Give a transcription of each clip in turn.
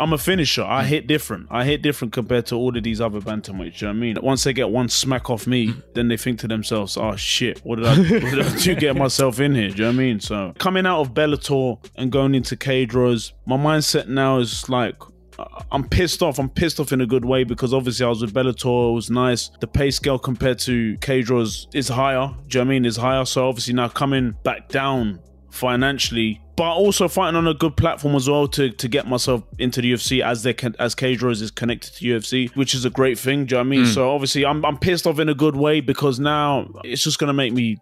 I'm a finisher. I hit different. I hit different compared to all of these other bantamweights. You know what I mean? Once they get one smack off me, then they think to themselves, oh shit, what did I do get myself in here? Do you know what I mean? So coming out of Bellator and going into Cage Warriors, my mindset now is like, I'm pissed off. I'm pissed off in a good way because obviously I was with Bellator. It was nice. The pay scale compared to Cage Warriors is higher. Do you know what I mean? It's higher. So obviously now coming back down financially, but also fighting on a good platform as well to get myself into the UFC as Cage Warriors is connected to UFC, which is a great thing. Do you know what I mean? So obviously I'm pissed off in a good way because now it's just going to make me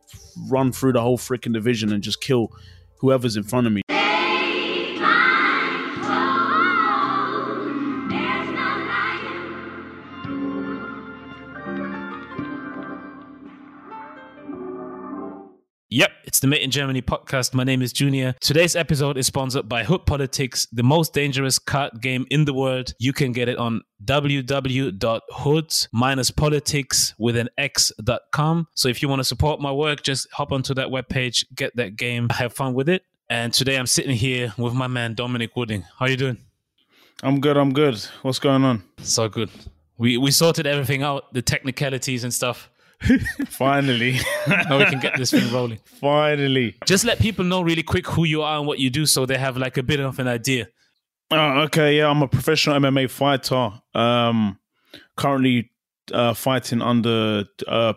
run through the whole freaking division and just kill whoever's in front of me. Yep, it's the Made in Germany podcast. My name is Junior. Today's episode is sponsored by Hood Politics, the most dangerous card game in the world. You can get it on www.hood-politics.com. So if you want to support my work, just hop onto that webpage, get that game, have fun with it. And today I'm sitting here with my man, Dominic Wooding. How are you doing? I'm good. What's going on? So good. We sorted everything out, the technicalities and stuff. Finally. Now we can get this thing rolling. Finally. Just let people know really quick who you are and what you do so they have like a bit of an idea. Okay, yeah, I'm a professional MMA fighter. Currently fighting under a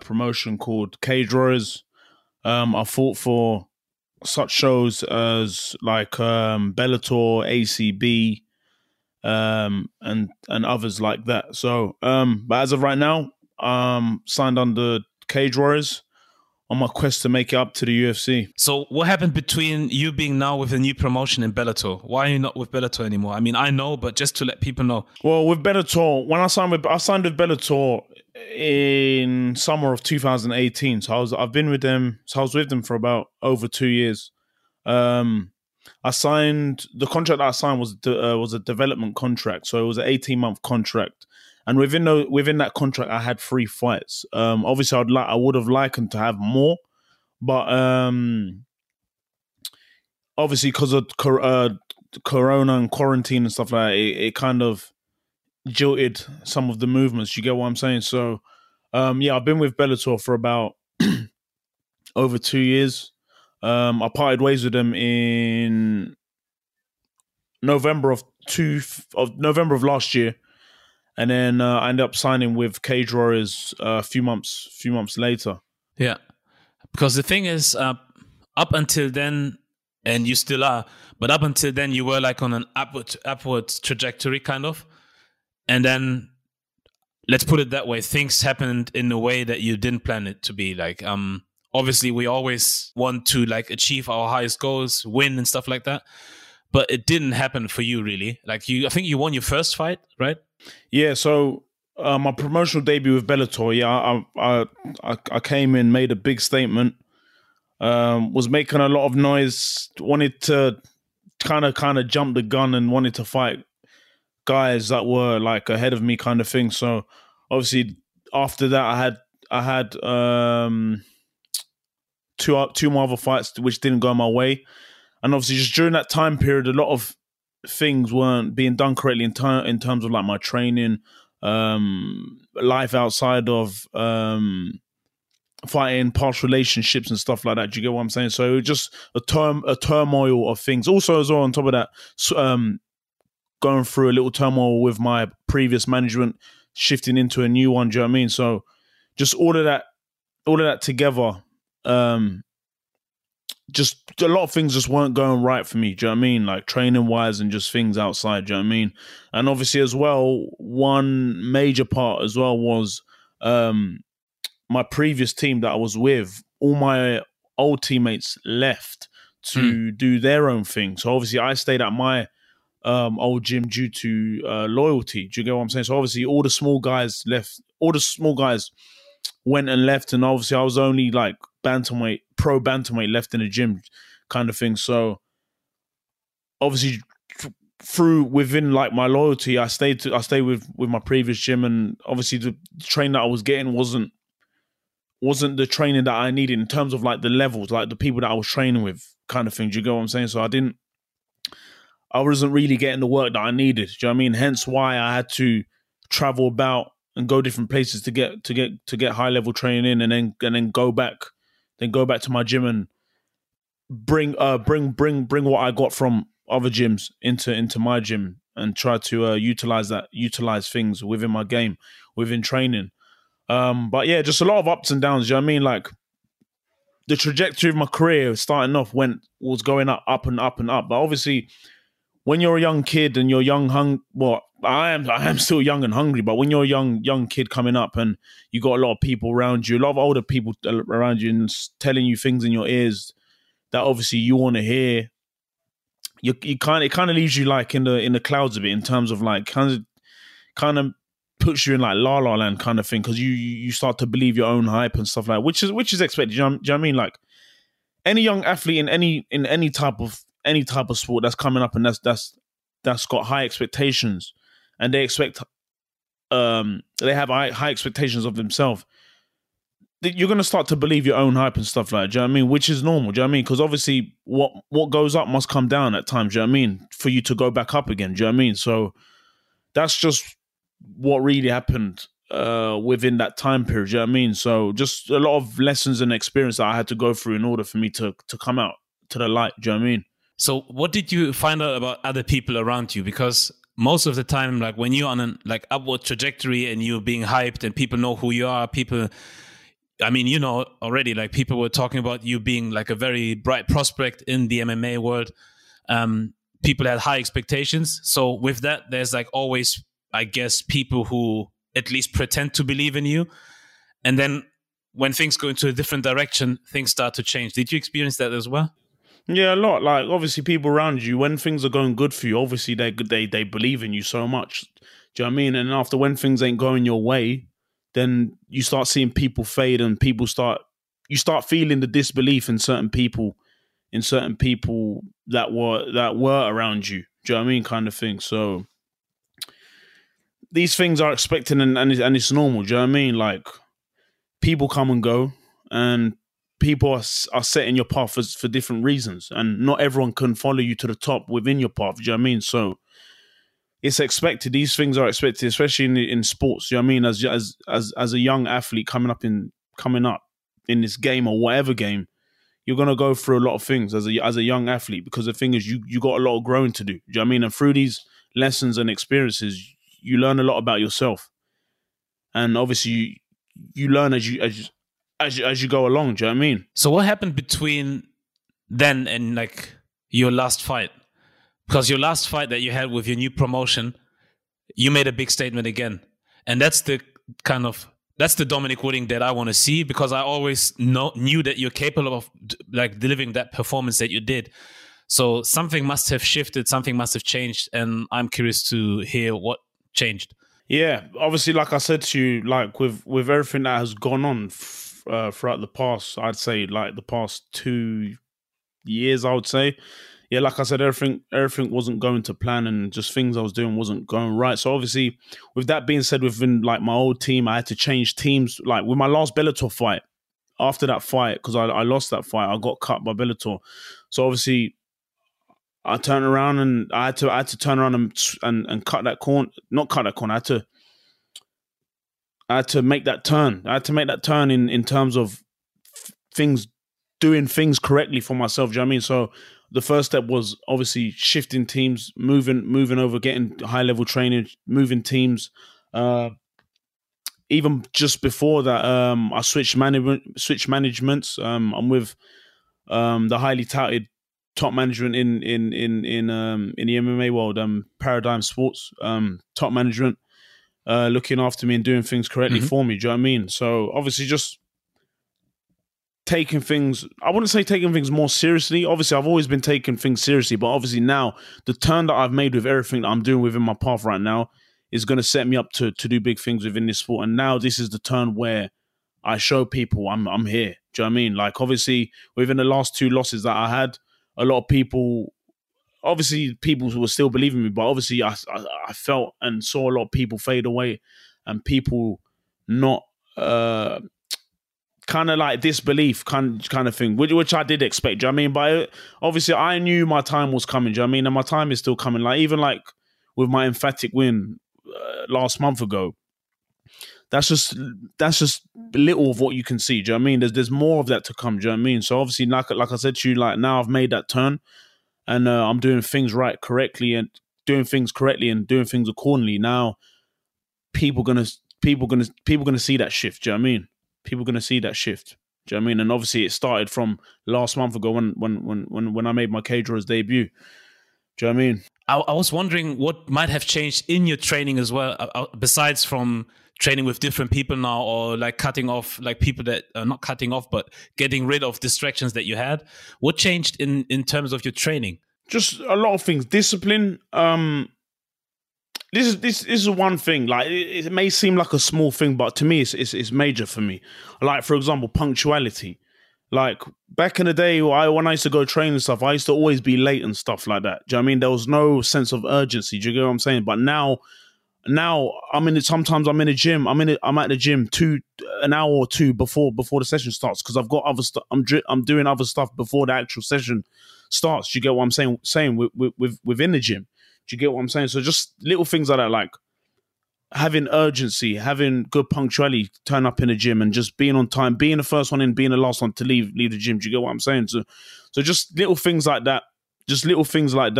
promotion called Cage Warriors. I fought for such shows as like Bellator, ACB, and others like that. So, but as of right now, signed under Cage Warriors on my quest to make it up to the UFC. So what happened between you being now with a new promotion in Bellator? Why are you not with Bellator anymore? I mean, I know, but just to let people know. Well, with Bellator, when I signed with Bellator in summer of 2018. So I was with them for about over 2 years. The contract I signed was a development contract. So it was an 18-month contract. And within that contract, I had 3 fights. Obviously, I would have liked to have more, but obviously because of Corona and quarantine and stuff like that, it kind of jilted some of the movements. You get what I'm saying? So, yeah, I've been with Bellator for about over 2 years. I parted ways with them in November of last year. And then I ended up signing with Cage Warriors a few months later. Yeah, because the thing is, up until then, and you still are, but up until then you were like on an upward trajectory kind of. And then, let's put it that way, things happened in a way that you didn't plan it to be. Like, obviously we always want to like achieve our highest goals, win and stuff like that. But it didn't happen for you really. Like I think you won your first fight, right? Yeah, so my promotional debut with Bellator, yeah, I came in, made a big statement, was making a lot of noise, wanted to kind of jump the gun and wanted to fight guys that were like ahead of me kind of thing. So obviously after that I had two more other fights which didn't go my way. And obviously just during that time period, a lot of things weren't being done correctly in terms of like my training, life outside of fighting, past relationships and stuff like that. Do you get what I'm saying? So it was just a turmoil of things. Also as well, on top of that, going through a little turmoil with my previous management, shifting into a new one. Do you know what I mean? So just all of that together, just a lot of things just weren't going right for me. Do you know what I mean? Like training wise and just things outside. Do you know what I mean? And obviously as well, one major part as well was my previous team that I was with, all my old teammates left to do their own thing. So obviously I stayed at my old gym due to loyalty. Do you get what I'm saying? So obviously all the small guys left, all the small guys went and left. And obviously I was only like bantamweight, pro bantamweight left in the gym kind of thing. So obviously within like my loyalty, I stayed with my previous gym, and obviously the training that I was getting wasn't the training that I needed in terms of like the levels, like the people that I was training with kind of thing. Do you get what I'm saying? So I wasn't really getting the work that I needed. Do you know what I mean? Hence why I had to travel about and go different places to get high level training in, and then go back to my gym and bring what I got from other gyms into my gym and try to utilize things within my game, within training. But yeah, just a lot of ups and downs. You know what I mean? Like the trajectory of my career starting off was going up and up. But obviously when you're a young kid and you're young, I am still young and hungry, but when you're a young kid coming up and you got a lot of people around you, a lot of older people around you and telling you things in your ears that obviously you want to hear, it kind of leaves you like in the clouds a bit, in terms of like kind of puts you in like la la land kind of thing, because you start to believe your own hype and stuff like that, which is expected. Do you know what I mean? Like any young athlete in any type of sport that's coming up and that's got high expectations, and they expect they have high expectations of themselves, you're going to start to believe your own hype and stuff like that, do you know what I mean? Which is normal, do you know what I mean? Because obviously what goes up must come down at times, do you know what I mean? For you to go back up again, do you know what I mean? So that's just what really happened within that time period, do you know what I mean? So just a lot of lessons and experience that I had to go through in order for me to come out to the light, do you know what I mean? So what did you find out about other people around you? Because most of the time, like when you're on an like upward trajectory and you're being hyped and people know who you are, people were talking about you being like a very bright prospect in the MMA world. People had high expectations. So with that, there's like always, I guess, people who at least pretend to believe in you. And then when things go into a different direction, things start to change. Did you experience that as well? Yeah, a lot. Like obviously people around you, when things are going good for you, obviously they believe in you so much. Do you know what I mean? And after, when things ain't going your way, then you start seeing people fade, and you start feeling the disbelief in certain people that were around you. Do you know what I mean? Kind of thing. So these things are expected and it's normal. Do you know what I mean? Like people come and go, and people are set in your path for different reasons, and not everyone can follow you to the top within your path. Do you know what I mean? So it's expected. These things are expected, especially in sports. Do you know what I mean? As a young athlete coming up in this game or whatever game, you're gonna go through a lot of things as a young athlete, because the thing is you got a lot of growing to do. Do you know what I mean? And through these lessons and experiences, you learn a lot about yourself, and obviously you learn as you go along. Do you know what I mean? So what happened between then and like your last fight? Because your last fight that you had with your new promotion, you made a big statement again. And that's the Dominic Wooding that I want to see, because I always knew that you're capable of like delivering that performance that you did. So something must have shifted, something must have changed. And I'm curious to hear what changed. Yeah, obviously, like I said to you, like with everything that has gone on throughout the past, I'd say like the past 2 years, I would say. Yeah, like I said, everything wasn't going to plan, and just things I was doing wasn't going right. So obviously, with that being said, within like my old team, I had to change teams. Like with my last Bellator fight, after that fight, because I lost that fight, I got cut by Bellator. So obviously, I turned around and I had to turn around and cut that corner. Not cut that corner. I had to make that turn. I had to make that turn in terms of doing things correctly for myself. Do you know what I mean? So the first step was obviously shifting teams, moving over, getting high-level training, moving teams. Even just before that, I switched managements. I'm with the highly touted top management in the MMA world, Paradigm Sports, top management, looking after me and doing things correctly for me. Do you know what I mean? So obviously just taking things, I wouldn't say taking things more seriously. Obviously, I've always been taking things seriously, but obviously now the turn that I've made with everything that I'm doing within my path right now is going to set me up to do big things within this sport. And now this is the turn where I show people I'm here. Do you know what I mean? Like obviously within the last two losses that I had, a lot of people, obviously people were still believing me, but obviously I felt and saw a lot of people fade away and people not kind of like disbelief kind of thing, which I did expect. Do you know what I mean? But obviously I knew my time was coming. Do you know what I mean? And my time is still coming. Like even like with my emphatic win last month ago, that's just little of what you can see. Do you know what I mean? There's more of that to come. Do you know what I mean? So obviously, like I said to you, like now I've made that turn, and I'm doing things correctly and doing things accordingly. Now people gonna see that shift. Do you know what I mean? People gonna see that shift. Do you know what I mean? And obviously it started from last month ago when I made my Cage Warriors debut. Do you know what I mean? I was wondering what might have changed in your training as well, besides from training with different people now, or like cutting off, like people that are not cutting off, but getting rid of distractions that you had. What changed in terms of your training? Just a lot of things. Discipline. This is one thing. Like it may seem like a small thing, but to me, it's major for me. Like for example, punctuality. Like back in the day when I used to go train and stuff, I used to always be late and stuff like that. Do you know what I mean? There was no sense of urgency. Do you get what I'm saying? But now I'm in it. Sometimes I'm in the gym. I'm at the gym an hour or two before the session starts, because I've got other stuff. I'm doing other stuff before the actual session starts. Do you get what I'm saying? Within the gym. Do you get what I'm saying? So just little things like that, like having urgency, having good punctuality, turn up in the gym and just being on time, being the first one in, being the last one to leave the gym. Do you get what I'm saying? So just little things like that, and just little things like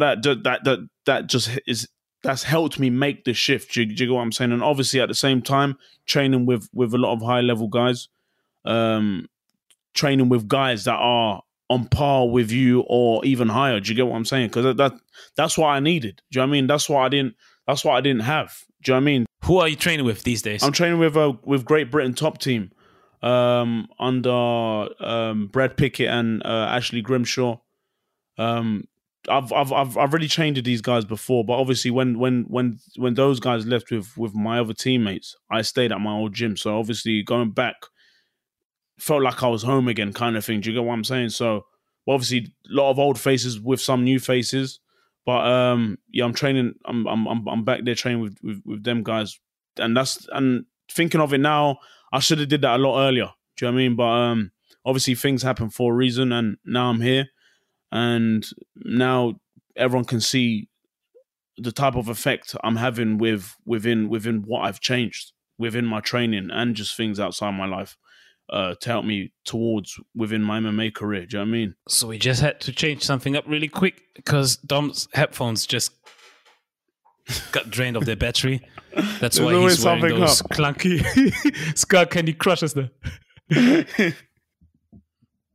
that just is, that's helped me make the shift. Do you get what I'm saying? And obviously at the same time, training with a lot of high level guys, training with guys that are on par with you or even higher. Do you get what I'm saying? Because that's what I needed. Do you know what I mean? That's what I didn't have. Do you know what I mean? Who are you training with these days? I'm training with Great Britain top team under Brad Pickett and Ashley Grimshaw. I've already trained with these guys before, but obviously when those guys left with my other teammates, I stayed at my old gym. So obviously going back felt like I was home again, kind of thing. Do you get what I'm saying? So obviously a lot of old faces with some new faces, but yeah, I'm training. I'm back there training with them guys, and thinking of it now, I should have did that a lot earlier. Do you know what I mean? But obviously things happen for a reason, and now I'm here, and now everyone can see the type of effect I'm having within what I've changed within my training and just things outside my life. To help me towards within my MMA career. Do you know what I mean? So we just had to change something up really quick because Dom's headphones just got drained of their battery. That's why he's wearing those clunky Skull Candy Crushes there.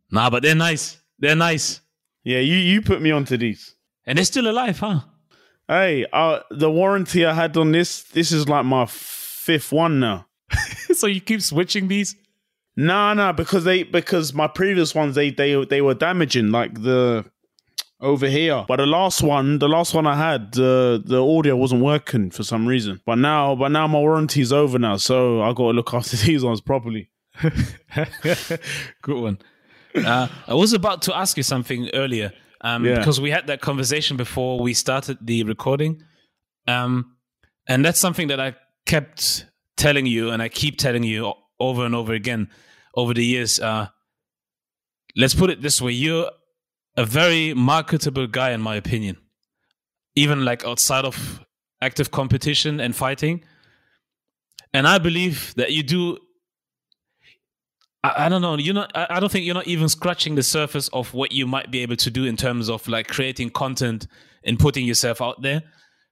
Nah, but they're nice. They're nice. Yeah, you put me onto these. And they're still alive, huh? Hey, the warranty I had on this is like my fifth one now. So you keep switching these? No, because my previous ones they were damaging, like the over here. But the last one I had, the audio wasn't working for some reason. But now my warranty's over now, so I got to look after these ones properly. Good one. I was about to ask you something earlier, because we had that conversation before we started the recording, and that's something that I kept telling you, and I keep telling you over and over again over the years. Let's put it this way, you're a very marketable guy in my opinion, even like outside of active competition and fighting. And I believe that you do, I don't know, you're not, I don't think you're not even scratching the surface of what you might be able to do in terms of like creating content and putting yourself out there,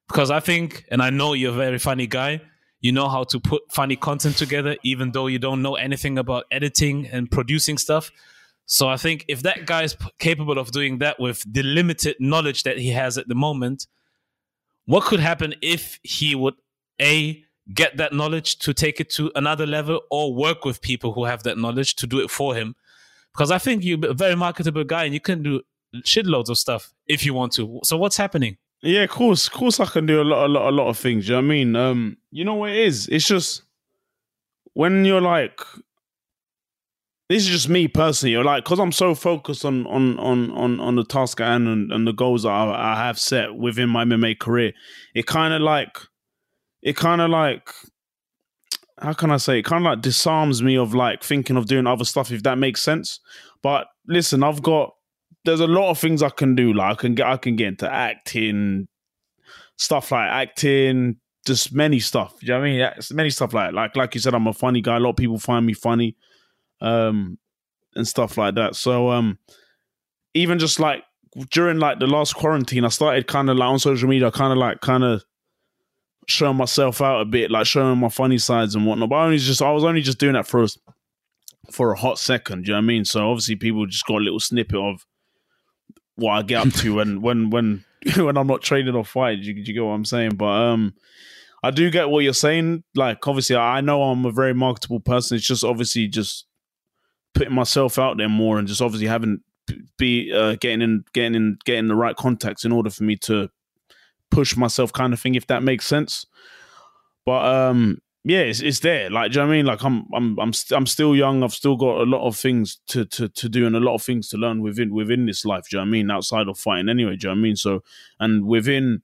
because I think, and I know you're a very funny guy. You know how to put funny content together, even though you don't know anything about editing and producing stuff. So I think if that guy is capable of doing that with the limited knowledge that he has at the moment, what could happen if he would, A, get that knowledge to take it to another level, or work with people who have that knowledge to do it for him? Because I think you're a very marketable guy and you can do shitloads of stuff if you want to. So what's happening? Yeah, of course I can do a lot of things. You know what I mean? You know what it is? It's just when you're like, this is just me personally, you're like, because I'm so focused on the task at hand and the goals that I have set within my MMA career, it kind of like how can I say, it kind of like disarms me of like thinking of doing other stuff, if that makes sense. But listen, I've got, there's a lot of things I can do. Like I can get into acting, stuff like acting, just many stuff. Do you know what I mean? Yeah, many stuff like you said, I'm a funny guy. A lot of people find me funny, and stuff like that. So, even just like during like the last quarantine, I started kind of like on social media, kind of showing myself out a bit, like showing my funny sides and whatnot. But I was only just doing that for a hot second. Do you know what I mean? So obviously people just got a little snippet of what I get up to when I'm not training or fighting. Do you get what I'm saying? But I do get what you're saying. Like obviously I know I'm a very marketable person. It's just obviously just putting myself out there more and just obviously having getting the right contacts in order for me to push myself, kind of thing, if that makes sense. But yeah, it's there. Like, do you know what I mean? Like I'm still young. I've still got a lot of things to do and a lot of things to learn within this life. Do you know what I mean? Outside of fighting anyway, do you know what I mean? So, and within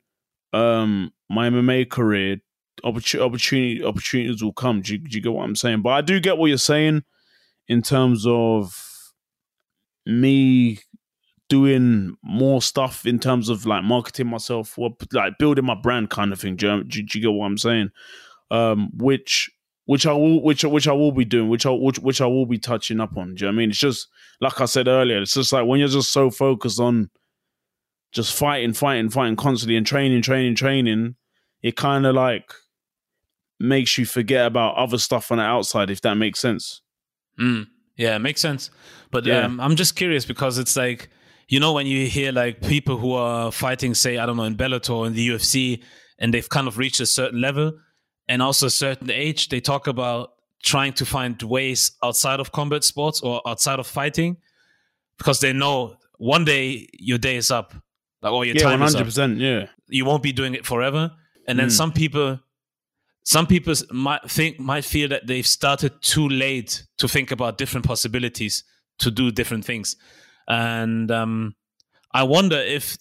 my MMA career, opportunities will come. Do you get what I'm saying? But I do get what you're saying in terms of me doing more stuff in terms of like marketing myself or like building my brand, kind of thing. Do you get what I'm saying? Which I will be touching up on. Do you know what I mean? It's just like I said earlier, it's just like when you're just so focused on just fighting constantly and training, it kind of like makes you forget about other stuff on the outside, if that makes sense. Yeah, it makes sense. But yeah. I'm just curious because it's like, you know, when you hear like people who are fighting, say, I don't know, in Bellator, in the UFC, and they've kind of reached a certain level and also a certain age, they talk about trying to find ways outside of combat sports or outside of fighting because they know one day your day is up, like, or your time 100%, is up. Yeah, you won't be doing it forever. And then some people might feel that they've started too late to think about different possibilities to do different things, and I wonder if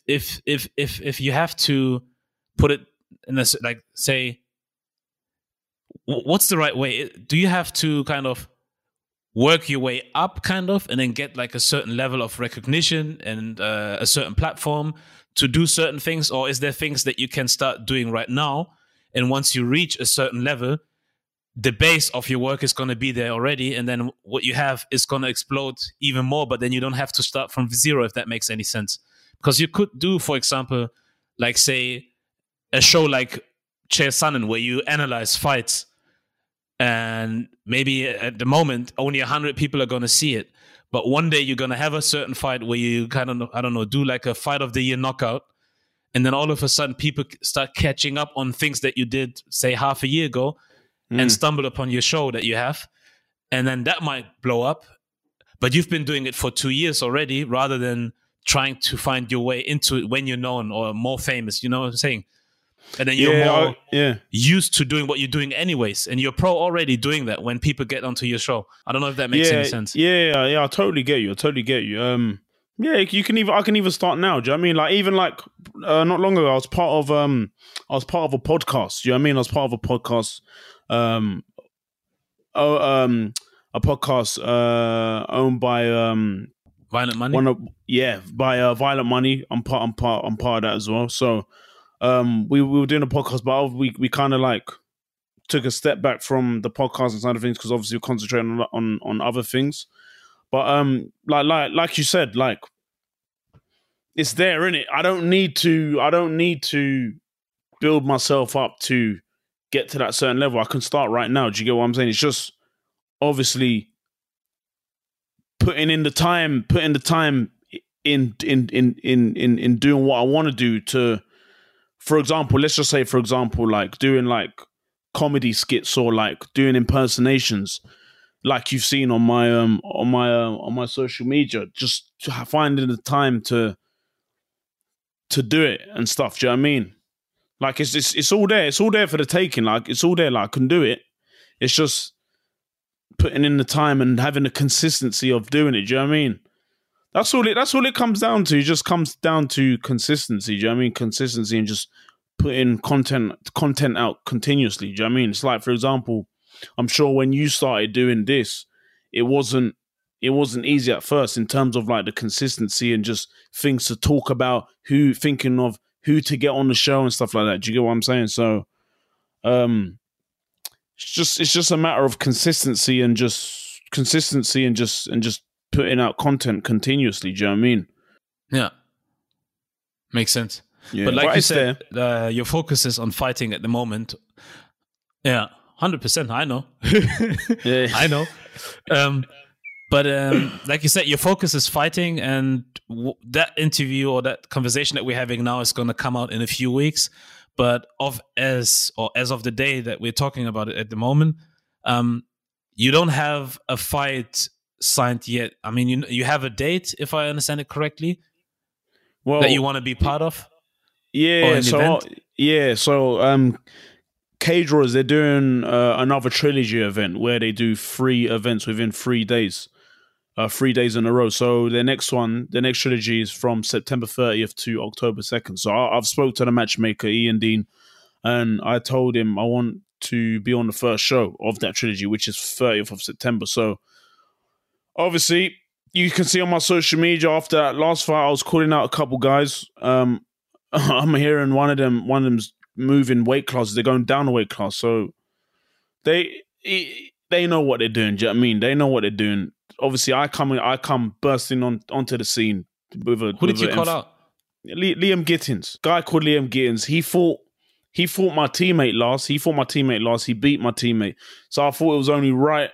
you have to put it in this, like, say, what's the right way? Do you have to kind of work your way up, kind of, and then get like a certain level of recognition and a certain platform to do certain things, or is there things that you can start doing right now? And once you reach a certain level, the base of your work is going to be there already. And then what you have is going to explode even more. But then you don't have to start from zero, if that makes any sense. Because you could do, for example, like, say, a show like Chael Sonnen, where you analyze fights. And maybe at the moment, only 100 people are going to see it. But one day you're going to have a certain fight where you kind of, I don't know, do like a fight of the year knockout. And then all of a sudden, people start catching up on things that you did, say, half a year ago and stumble upon your show that you have. And then that might blow up. But you've been doing it for 2 years already rather than trying to find your way into it when you're known or more famous. You know what I'm saying? And then you're used to doing what you're doing anyways. And you're pro already doing that when people get onto your show. I don't know if that makes any sense. Yeah. I totally get you. Yeah, I can even start now. Do you know what I mean? Like, even like not long ago, I was part of a podcast. Do you know what I mean? I was part of a podcast, owned by Violent Money. By Violent Money. I'm part of that as well. So, we were doing a podcast, but we kind of like took a step back from the podcasting side of things because obviously we're concentrating on other things. But like you said, like, it's there, innit? I don't need to build myself up to get to that certain level. I can start right now. Do you get what I'm saying? It's just obviously putting in the time in doing what I want to do. To, for example, let's just say, like doing like comedy skits or like doing impersonations. Like you've seen on my on my social media, just finding the time to do it and stuff. Do you know what I mean? Like it's all there. It's all there for the taking. Like it's all there. Like I can do it. It's just putting in the time and having the consistency of doing it. Do you know what I mean? That's all it comes down to. It just comes down to consistency. Do you know what I mean? Consistency and just putting content out continuously. Do you know what I mean? It's like, for example, I'm sure when you started doing this, it wasn't easy at first in terms of like the consistency and just things to talk about, thinking of who to get on the show and stuff like that. Do you get what I'm saying? So it's just a matter of consistency and just putting out content continuously. Do you know what I mean? Yeah. Makes sense. Yeah. But like you said, your focus is on fighting at the moment. Yeah, 100%. I know. Yeah. I know. But like you said, your focus is fighting, and that interview or that conversation that we're having now is going to come out in a few weeks. But as of the day that we're talking about it at the moment, you don't have a fight signed yet. I mean, you have a date, if I understand it correctly, well, that you want to be part of. Yeah. So Cage Warriors, they're doing another trilogy event where they do 3 events within 3 days. 3 days in a row. So the next trilogy is from September 30th to October 2nd. So I've spoke to the matchmaker, Ian Dean, and I told him I want to be on the first show of that trilogy, which is 30th of September. So obviously, you can see on my social media after that last fight, I was calling out a couple guys. I'm hearing one of them's moving weight classes. They're going down a weight class. So they know what they're doing. Do you know what I mean? They know what they're doing. Obviously, I come bursting onto the scene with a. Who did you call out? Liam Gittins, guy called Liam Gittins. He fought my teammate last. He beat my teammate. So I thought it was only right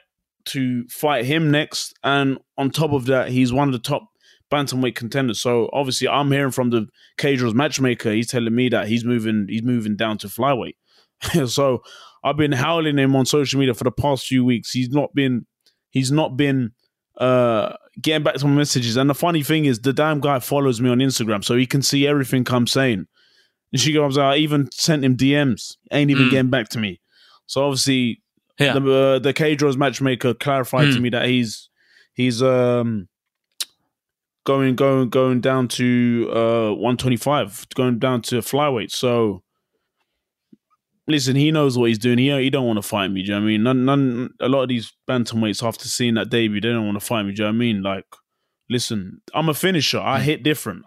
to fight him next. And on top of that, he's one of the top bantamweight contenders. So obviously, I'm hearing from the Cage Warriors matchmaker. He's telling me that he's moving down to flyweight. So I've been howling him on social media for the past few weeks. He's not been getting back to my messages. And the funny thing is, the damn guy follows me on Instagram, so he can see everything I'm saying. And she goes, I even sent him DMs. Ain't even getting back to me. So obviously, yeah. The Cage Warriors matchmaker clarified to me that he's going down to 125, going down to flyweight. So listen, he knows what he's doing. He don't want to fight me. Do you know what I mean? None. A lot of these bantamweights, after seeing that debut, they don't want to fight me. Do you know what I mean? Like, listen, I'm a finisher. I hit different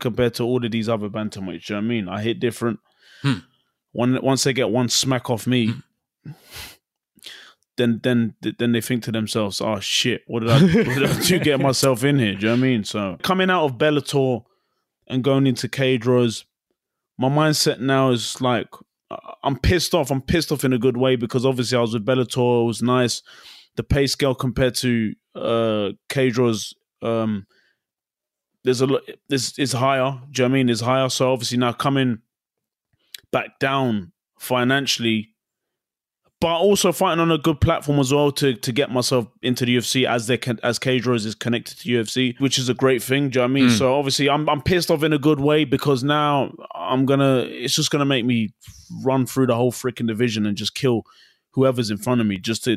compared to all of these other bantamweights. Do you know what I mean? I hit different. Once they get one smack off me, then they think to themselves, "Oh shit, what did I do? Get myself in here." Do you know what I mean? So coming out of Bellator and going into Cage Warriors, my mindset now is like, I'm pissed off. I'm pissed off in a good way because obviously I was with Bellator. It was nice. The pay scale compared to Cage Warriors, it's higher. Do you know what I mean? It's higher. So obviously now coming back down financially, but also fighting on a good platform as well to get myself into the UFC as Cage Warriors is connected to UFC, which is a great thing. Do you know what I mean? So obviously I'm pissed off in a good way because now it's just gonna make me run through the whole freaking division and just kill whoever's in front of me just to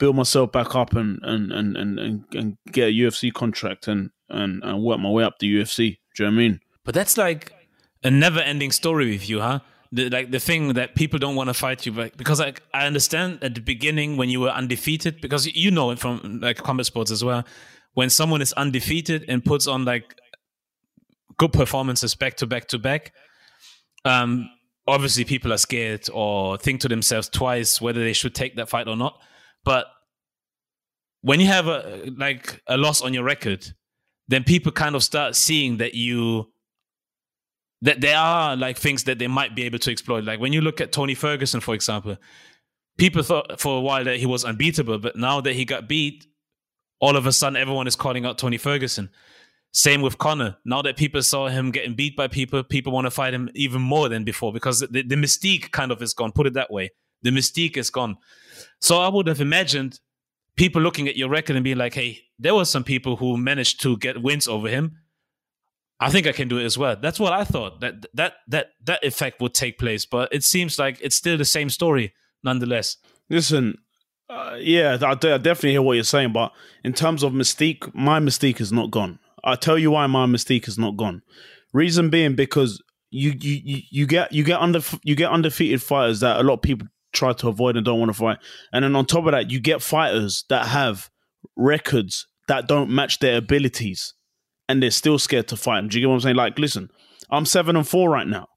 build myself back up and get a UFC contract and work my way up the UFC. Do you know what I mean? But that's like a never ending story with you, huh? The thing that people don't want to fight you back. Because I understand at the beginning when you were undefeated, because you know it from like combat sports as well, when someone is undefeated and puts on like good performances back to back to back, obviously people are scared or think to themselves twice whether they should take that fight or not. But when you have a loss on your record, then people kind of start seeing that there are like things that they might be able to exploit. Like when you look at Tony Ferguson, for example, people thought for a while that he was unbeatable, but now that he got beat, all of a sudden everyone is calling out Tony Ferguson. Same with Conor. Now that people saw him getting beat by people want to fight him even more than before because the mystique kind of is gone. Put it that way. The mystique is gone. So I would have imagined people looking at your record and being like, hey, there were some people who managed to get wins over him. I think I can do it as well. That's what I thought, that effect would take place. But it seems like it's still the same story nonetheless. Listen, I definitely hear what you're saying. But in terms of mystique, my mystique is not gone. I'll tell you why my mystique is not gone. Reason being because you get undefeated fighters that a lot of people try to avoid and don't want to fight, and then on top of that, you get fighters that have records that don't match their abilities, and they're still scared to fight them. Do you get what I'm saying? Like, listen, I'm 7-4 right now.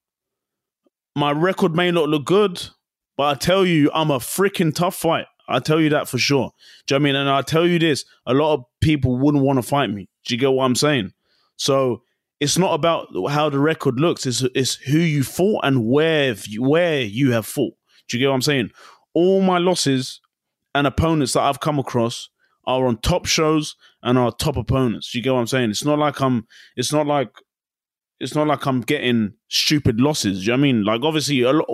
My record may not look good, but I tell you, I'm a freaking tough fight. I tell you that for sure. Do you know what I mean? And I tell you this, a lot of people wouldn't want to fight me. Do you get what I'm saying? So it's not about how the record looks. It's who you fought and where you have fought. Do you get what I'm saying? All my losses and opponents that I've come across are on top shows and are top opponents. Do you get what I'm saying? It's not like I'm getting stupid losses. Do you know what I mean? Like, obviously, a lot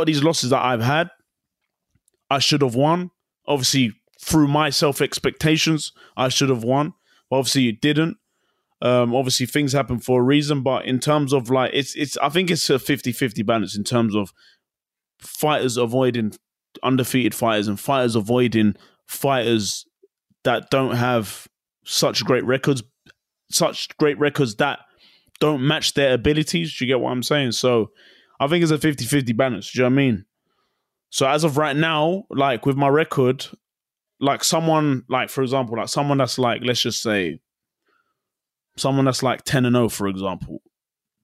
of these losses that I've had, I should have won. Obviously, through my self-expectations, I should have won. Obviously, it didn't. Obviously, things happen for a reason. But in terms of, like, I think it's a 50-50 balance in terms of fighters avoiding undefeated fighters and fighters avoiding fighters that don't have such great records that don't match their abilities. Do you get what I'm saying? So I think it's a 50-50 balance. Do you know what I mean? So as of right now, like, with my record, like, someone, like, for example, like, someone that's, like, let's just say someone that's, like, 10-0, for example,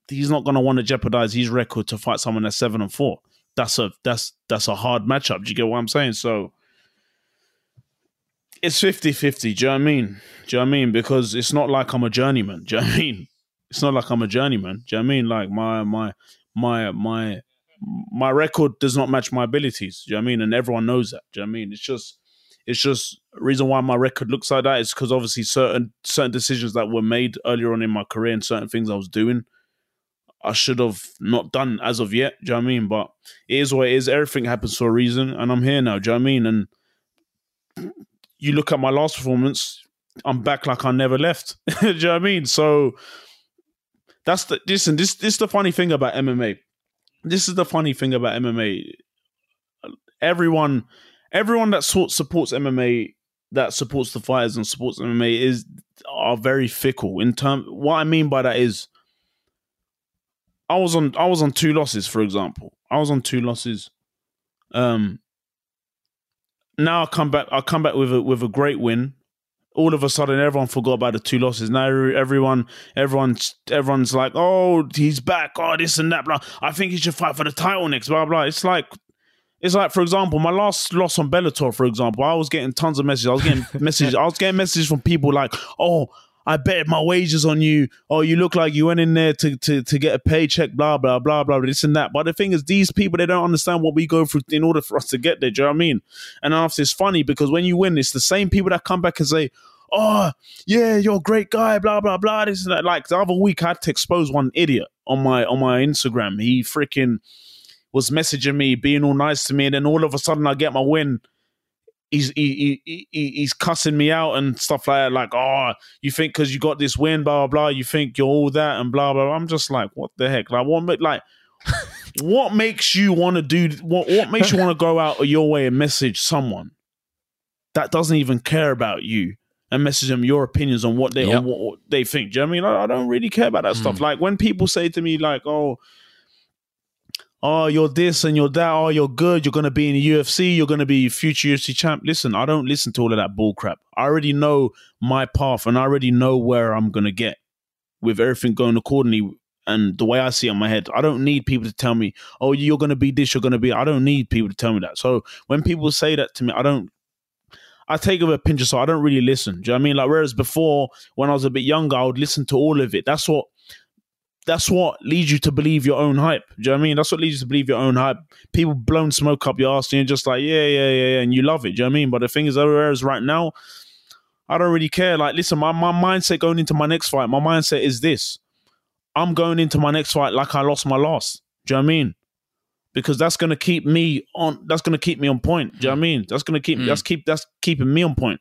he's not going to want to jeopardize his record to fight someone that's 7-4. That's a hard matchup. Do you get what I'm saying? So it's 50-50. Do you know what I mean? Do you know what I mean? Because it's not like I'm a journeyman. Do you know what I mean? It's not like I'm a journeyman. Do you know what I mean? Like, my record does not match my abilities. Do you know what I mean? And everyone knows that. Do you know what I mean? It's just reason why my record looks like that is because obviously certain decisions that were made earlier on in my career and certain things I was doing, I should have not done as of yet. Do you know what I mean? But it is what it is. Everything happens for a reason, and I'm here now. Do you know what I mean? And you look at my last performance, I'm back like I never left. Do you know what I mean? So that's the listen. This is the funny thing about MMA. This is the funny thing about MMA. Everyone that supports MMA, that supports the fighters and supports MMA, are very fickle. In term, what I mean by that is, I was on 2 losses, for example. I was on 2 losses. Now I come back with a great win. All of a sudden, everyone forgot about the 2 losses. Now everyone's like, "Oh, he's back. Oh, this and that. Blah. I think he should fight for the title next." Blah blah. It's like, for example, my last loss on Bellator, for example, I was getting tons of messages. I was getting messages from people like, "Oh, I betted my wages on you. Oh, you look like you went in there to get a paycheck, blah, blah, blah, blah, this and that." But the thing is, these people, they don't understand what we go through in order for us to get there. Do you know what I mean? And after, it's funny because when you win, it's the same people that come back and say, "Oh, yeah, you're a great guy, blah, blah, blah, this and that." Like, the other week, I had to expose one idiot on my Instagram. He freaking was messaging me, being all nice to me, and then all of a sudden I get my win. He's cussing me out and stuff like that. Like, "Oh, you think because you got this win, blah, blah, blah, you think you're all that and blah, blah." I'm just like, what the heck? Like, what makes you want to do? What makes you want to go out of your way and message someone that doesn't even care about you and message them your opinions on what they think? Do you know what I mean? I don't really care about that stuff. Like, when people say to me, like, "Oh, you're this and you're that. Oh, you're good. You're going to be in the UFC. You're going to be future UFC champ." Listen, I don't listen to all of that bull crap. I already know my path and I already know where I'm going to get with everything going accordingly and the way I see it in my head. I don't need people to tell me, "Oh, you're going to be this, you're going to be..." I don't need people to tell me that. So when people say that to me, I take it with a pinch of salt. I don't really listen. Do you know what I mean? Like, whereas before, when I was a bit younger, I would listen to all of it. That's what leads you to believe your own hype. Do you know what I mean? That's what leads you to believe your own hype. People blown smoke up your ass and you're just like, yeah, and you love it. Do you know what I mean? But the thing is, whereas right now, I don't really care. Like, listen, my mindset going into my next fight, my mindset is this. I'm going into my next fight like I lost my last. Do you know what I mean? Because that's gonna keep me on point. Do you know what I mean? That's keeping me on point.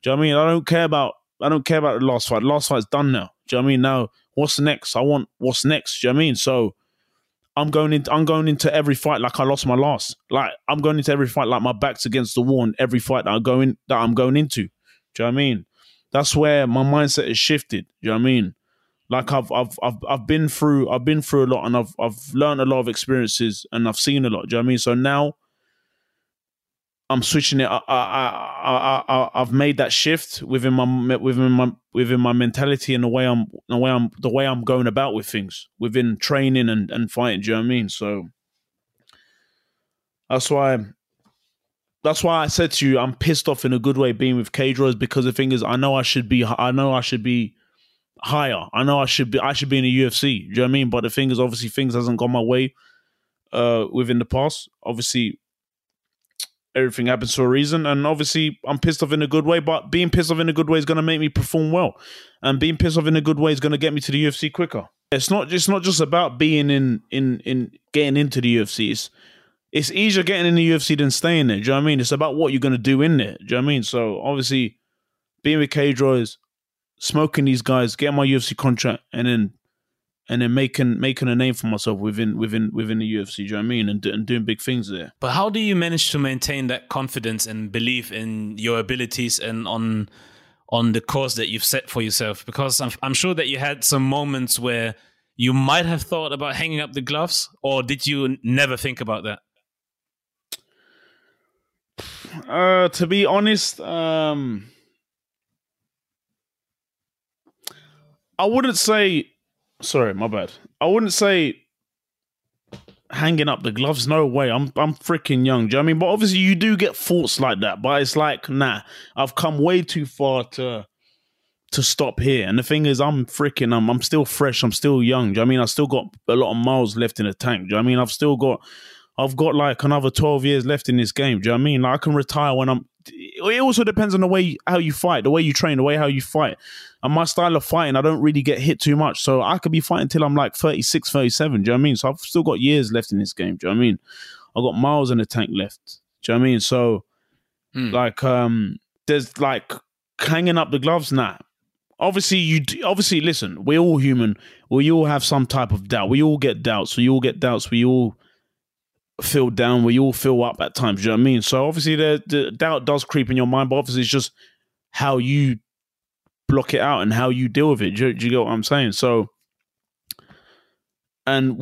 Do you know what I mean? I don't care about the last fight. The last fight's done now. Do you know what I mean? Now, what's next? I want what's next. Do you know what I mean? So I'm going into every fight like I lost my last. Like, I'm going into every fight like my back's against the wall in every fight that I'm going into. Do you know what I mean? That's where my mindset has shifted. Do you know what I mean? Like I've been through a lot, and I've learned a lot of experiences, and I've seen a lot. Do you know what I mean? So now I'm switching it. I've made that shift within my mentality and the way I'm going about with things within training and fighting. Do you know what I mean? So that's why I said to you, I'm pissed off in a good way being with Cage Warriors, because the thing is, I know I should be higher. I should be in the UFC. Do you know what I mean? But the thing is, obviously, things hasn't gone my way within the past. Obviously, everything happens for a reason, and obviously, I'm pissed off in a good way. But being pissed off in a good way is going to make me perform well, and being pissed off in a good way is going to get me to the UFC quicker. It's not just about being in getting into the UFC. It's easier getting in the UFC than staying there. Do you know what I mean? It's about what you're going to do in there. Do you know what I mean? So obviously, being with Cage Warriors, smoking these guys, getting my UFC contract, and then making a name for myself within the UFC, do you know what I mean? And doing big things there. But how do you manage to maintain that confidence and belief in your abilities and on the course that you've set for yourself? Because I'm sure that you had some moments where you might have thought about hanging up the gloves, or did you never think about that? To be honest, I wouldn't say... Sorry, my bad. I wouldn't say hanging up the gloves. No way. I'm freaking young. Do you know what I mean? But obviously you do get thoughts like that. But it's like, nah, I've come way too far to stop here. And the thing is, I'm still fresh. I'm still young. Do you know what I mean? I still got a lot of miles left in the tank. Do you know what I mean? I've got like another 12 years left in this game. Do you know what I mean? Like, I can retire when I'm... It also depends on the way you train, how you fight. And my style of fighting, I don't really get hit too much. So I could be fighting till I'm like 36, 37. Do you know what I mean? So I've still got years left in this game. Do you know what I mean? I've got miles in the tank left. Do you know what I mean? So there's like hanging up the gloves now. Obviously, listen, we're all human. We all have some type of doubt. We all get doubts. We all feel down, where you all feel up at times. Do you know what I mean? So obviously the doubt does creep in your mind, but obviously it's just how you block it out and how you deal with it. Do you get what I'm saying? So, and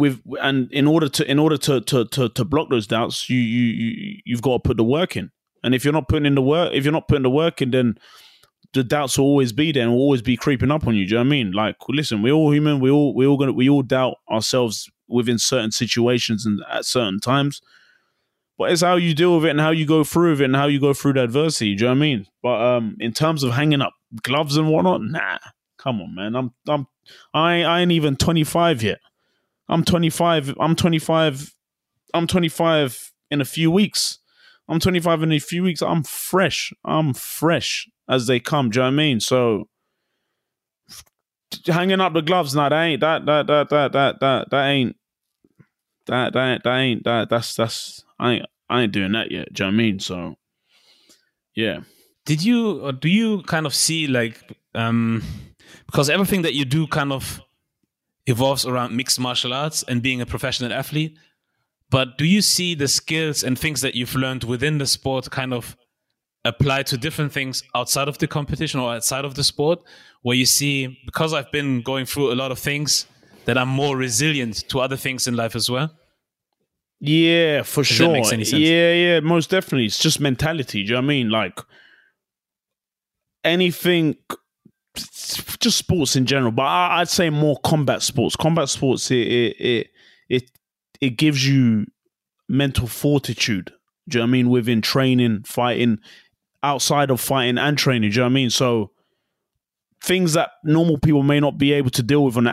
in order to block those doubts, you've got to put the work in. And if you're not putting the work in, then the doubts will always be there and will always be creeping up on you. Do you know what I mean? Like, listen, we're all human. We all doubt ourselves within certain situations and at certain times, but it's how you deal with it and how you go through with it and how you go through the adversity. Do you know what I mean? But in terms of hanging up gloves and whatnot, nah, come on, man. I ain't even 25 yet. I'm 25 in a few weeks. I'm fresh. I'm fresh as they come. Do you know what I mean? So hanging up the gloves now, I ain't doing that yet. Do you know what I mean? So yeah. Did you, or do you kind of see like, because everything that you do kind of evolves around mixed martial arts and being a professional athlete, but do you see the skills and things that you've learned within the sport kind of apply to different things outside of the competition or outside of the sport, where you see, because I've been going through a lot of things, that I'm more resilient to other things in life as well? Yeah, for sure. That makes any sense? Yeah, most definitely. It's just mentality. Do you know what I mean? Like anything, just sports in general, but I'd say more combat sports. Combat sports, it gives you mental fortitude. Do you know what I mean? Within training, fighting, outside of fighting and training. Do you know what I mean? So things that normal people may not be able to deal with in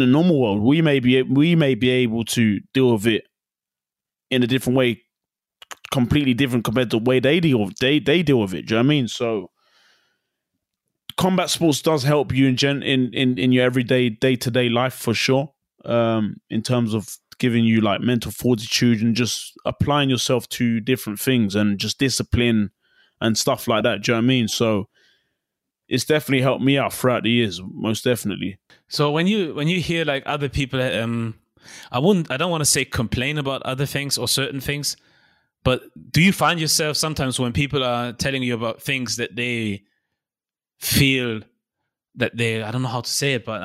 the normal world, we may be able to deal with it in a different way, completely different compared to the way they deal with it. Do you know what I mean? So combat sports does help you in your everyday, day-to-day life for sure, in terms of giving you like mental fortitude and just applying yourself to different things and just discipline and stuff like that. Do you know what I mean? So it's definitely helped me out throughout the years, most definitely. So when you hear like other people, I don't want to say complain about other things or certain things, but do you find yourself sometimes when people are telling you about things that they feel that they, I don't know how to say it, but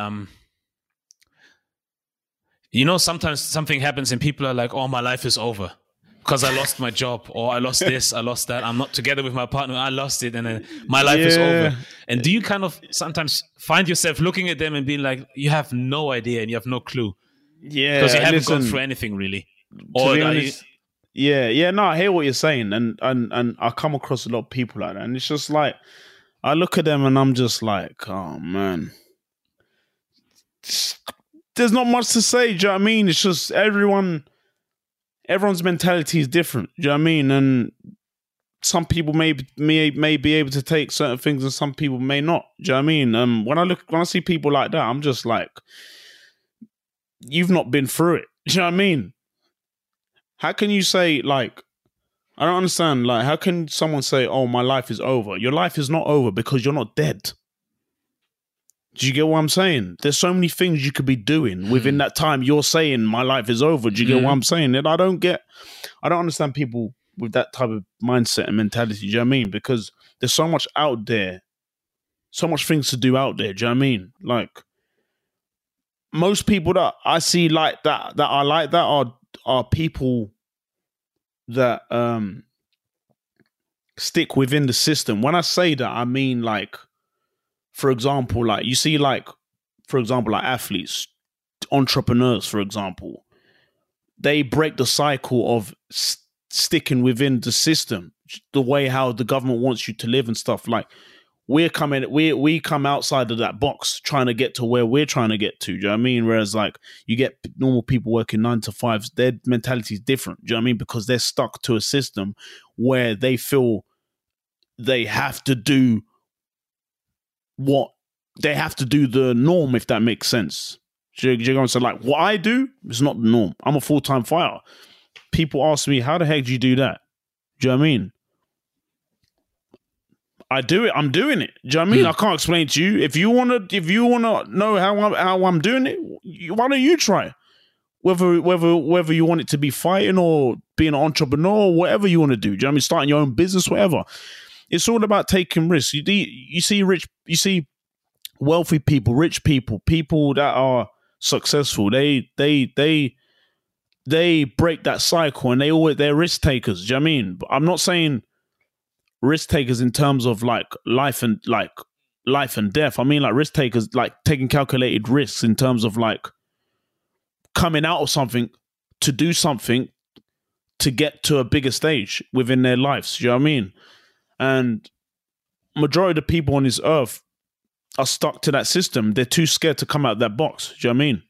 you know, sometimes something happens and people are like, oh, my life is over because I lost my job, or I lost this, I lost that, I'm not together with my partner, I lost it, and then my life is over. And do you kind of sometimes find yourself looking at them and being like, you have no idea and you have no clue? Yeah. Because you haven't gone through anything really. Or honest, no, I hear what you're saying. And I come across a lot of people like that. And it's just like, I look at them and I'm just like, oh man, there's not much to say. Do you know what I mean? It's just everyone's mentality is different. Do you know what I mean? And some people may be able to take certain things and some people may not. Do you know what I mean? When I see people like that, I'm just like, you've not been through it. Do you know what I mean? How can you say, like, I don't understand, like, how can someone say, oh, my life is over? Your life is not over because you're not dead. Do you get what I'm saying? There's so many things you could be doing within that time. You're saying my life is over. Do you get what I'm saying? And I don't understand people with that type of mindset and mentality. Do you know what I mean? Because there's so much out there, so much things to do out there. Do you know what I mean? Like, most people that I see like that, that are like that, are people that stick within the system. When I say that, I mean, like, for example, like you see, like, for example, like athletes, entrepreneurs, for example, they break the cycle of sticking within the system, the way how the government wants you to live and stuff. Like, we come outside of that box trying to get to where we're trying to get to. Do you know what I mean? Whereas, like, you get normal people working 9 to 5s, their mentality is different. Do you know what I mean? Because they're stuck to a system where they feel they have to do what they have to do, the norm, if that makes sense. Do you know what I'm saying? Like, what I do is not the norm. I'm a full-time fighter. People ask me, how the heck do you do that? Do you know what I mean? I do it. I'm doing it. Do you know what I mean? I can't explain to you. If you wanna know how I'm doing it, why don't you try? Whether you want it to be fighting or being an entrepreneur, whatever you want to do. Do you know what I mean? Starting your own business, whatever. It's all about taking risks. You see wealthy people, rich people, people that are successful. They break that cycle and they're risk takers. Do you know what I mean? But I'm not saying risk takers in terms of like life and death. I mean, like, risk takers, like taking calculated risks in terms of like coming out of something to do something to get to a bigger stage within their lives. Do you know what I mean? And majority of the people on this earth are stuck to that system. They're too scared to come out of that box. Do you know what I mean?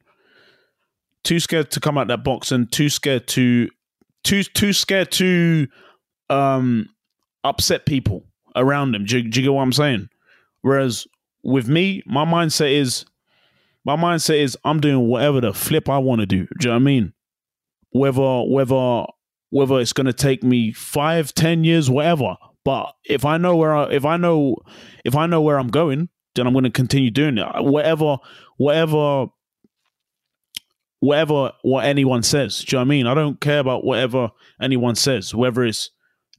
Too scared to come out of that box and too scared to upset people around them. Do you get what I'm saying? Whereas with me, my mindset is I'm doing whatever the flip I want to do. Do you know what I mean? Whether it's going to take me 5, 10 years, whatever. But if I know where I'm going, then I'm going to continue doing it. Whatever what anyone says. Do you know what I mean? I don't care about whatever anyone says, whether it's